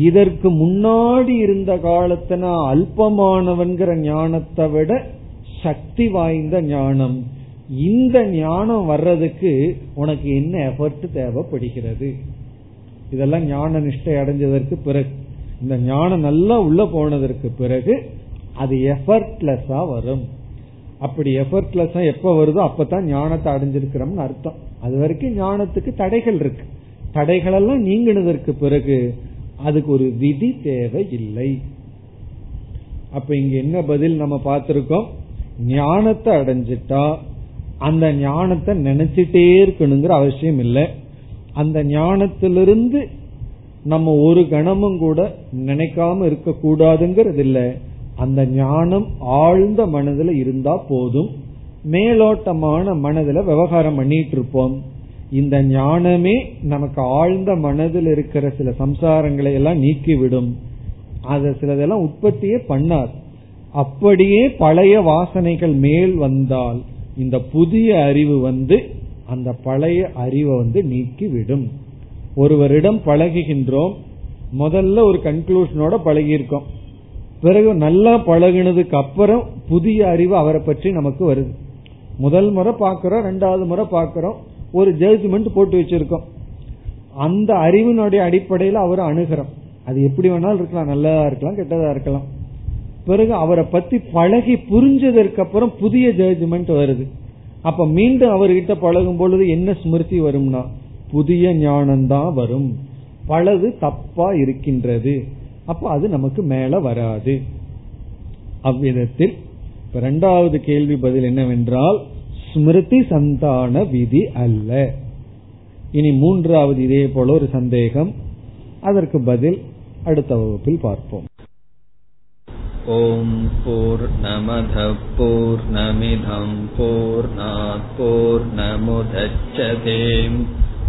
இதற்கு முன்னாடி இருந்த காலத்தை நான் அல்பமானவன்கிற ஞானத்தை விட சக்தி வாய்ந்த ஞானம். இந்த ஞானம் வர்றதுக்கு உனக்கு என்ன எஃபர்ட் தேவைப்படுகிறது? இதெல்லாம் ஞான நிஷ்டை அடைஞ்சதற்கு பிறகு, இந்த ஞானம் நல்லா உள்ள போனதற்கு பிறகு அது எஃபர்ட்லெஸ்ஸா வரும். அப்படி எஃபர்ட்லெஸ்ஸா எப்ப வருதோ அப்பதான் ஞானத்தை அடைஞ்சிருக்கிறோம்னு அர்த்தம். அது வரைக்கும் ஞானத்துக்கு தடைகள் இருக்கு, தடைகள் எல்லாம் நீங்கினதற்கு பிறகு அதுக்கு ஒரு விதி தேவை இல்லை. அப்ப இங்க என்ன பதில் நம்ம பார்த்திருக்கோம்? ஞானத்தை அடைஞ்சிட்டா அந்த ஞானத்தை நினைச்சிட்டே இருக்கணுங்கிற அவசியம் இல்லை. அந்த ஞானத்திலிருந்து நம்ம ஒரு கணமும் கூட நினைக்காம இருக்க கூடாதுங்கிறது இல்ல. அந்த ஞானம் ஆழ்ந்த மனதுல இருந்தா போதும், மேலோட்டமான மனதுல விவகாரம் பண்ணிட்டு இருப்போம். இந்த ஞானமே நமக்கு ஆழ்ந்த மனதில் இருக்கிற சில சம்சாரங்களை எல்லாம் நீக்கிவிடும். அத சிலதெல்லாம் உற்பத்தியே பண்ணாது. அப்படியே பழைய வாசனைகள் மேல் வந்தால் இந்த புதிய அறிவு வந்து அந்த பழைய அறிவை வந்து நீக்கிவிடும். ஒருவரிடம் பழகுகின்றோம், முதல்ல ஒரு கன்க்ளூஷனோட பழகியிருக்கோம், பிறகு நல்லா பழகினதுக்கு அப்புறம் புதிய அறிவு அவரை பற்றி நமக்கு வருது. முதல் முறை பாக்கிறோம், ரெண்டாவது முறை பாக்கிறோம், ஒரு ஜட்ஜ்மெண்ட் போட்டு வச்சிருக்கோம். அந்த அறிவினுடைய அடிப்படையில் அவரை அணுகிறோம். அது எப்படி வேணாலும் இருக்கலாம், நல்லதா இருக்கலாம், கெட்டதா இருக்கலாம். பிறகு அவரை பத்தி பழகி புரிஞ்சதற்கு அப்புறம் புதிய ஜட்ஜ்மெண்ட் வருது. அப்ப மீண்டும் அவர்கிட்ட பழகும் பொழுது என்ன ஸ்மிருதி வரும்னா புதிய ஞானம்தான் வரும், பழது தப்பா இருக்கின்றது. அப்ப அது நமக்கு மேல வராது. அவ்விதத்தில் இரண்டாவது கேள்வி பதில் என்னவென்றால் ஸ்மிருதி சந்தான விதி அல்ல. இனி மூன்றாவது இதே போல ஒரு சந்தேகம், அதற்கு பதில் அடுத்த வகுப்பில் பார்ப்போம். ஓம் பூர்ணமத பூர்ணமிதம் பூர்ணாத் பூர்ணமுதச்யதே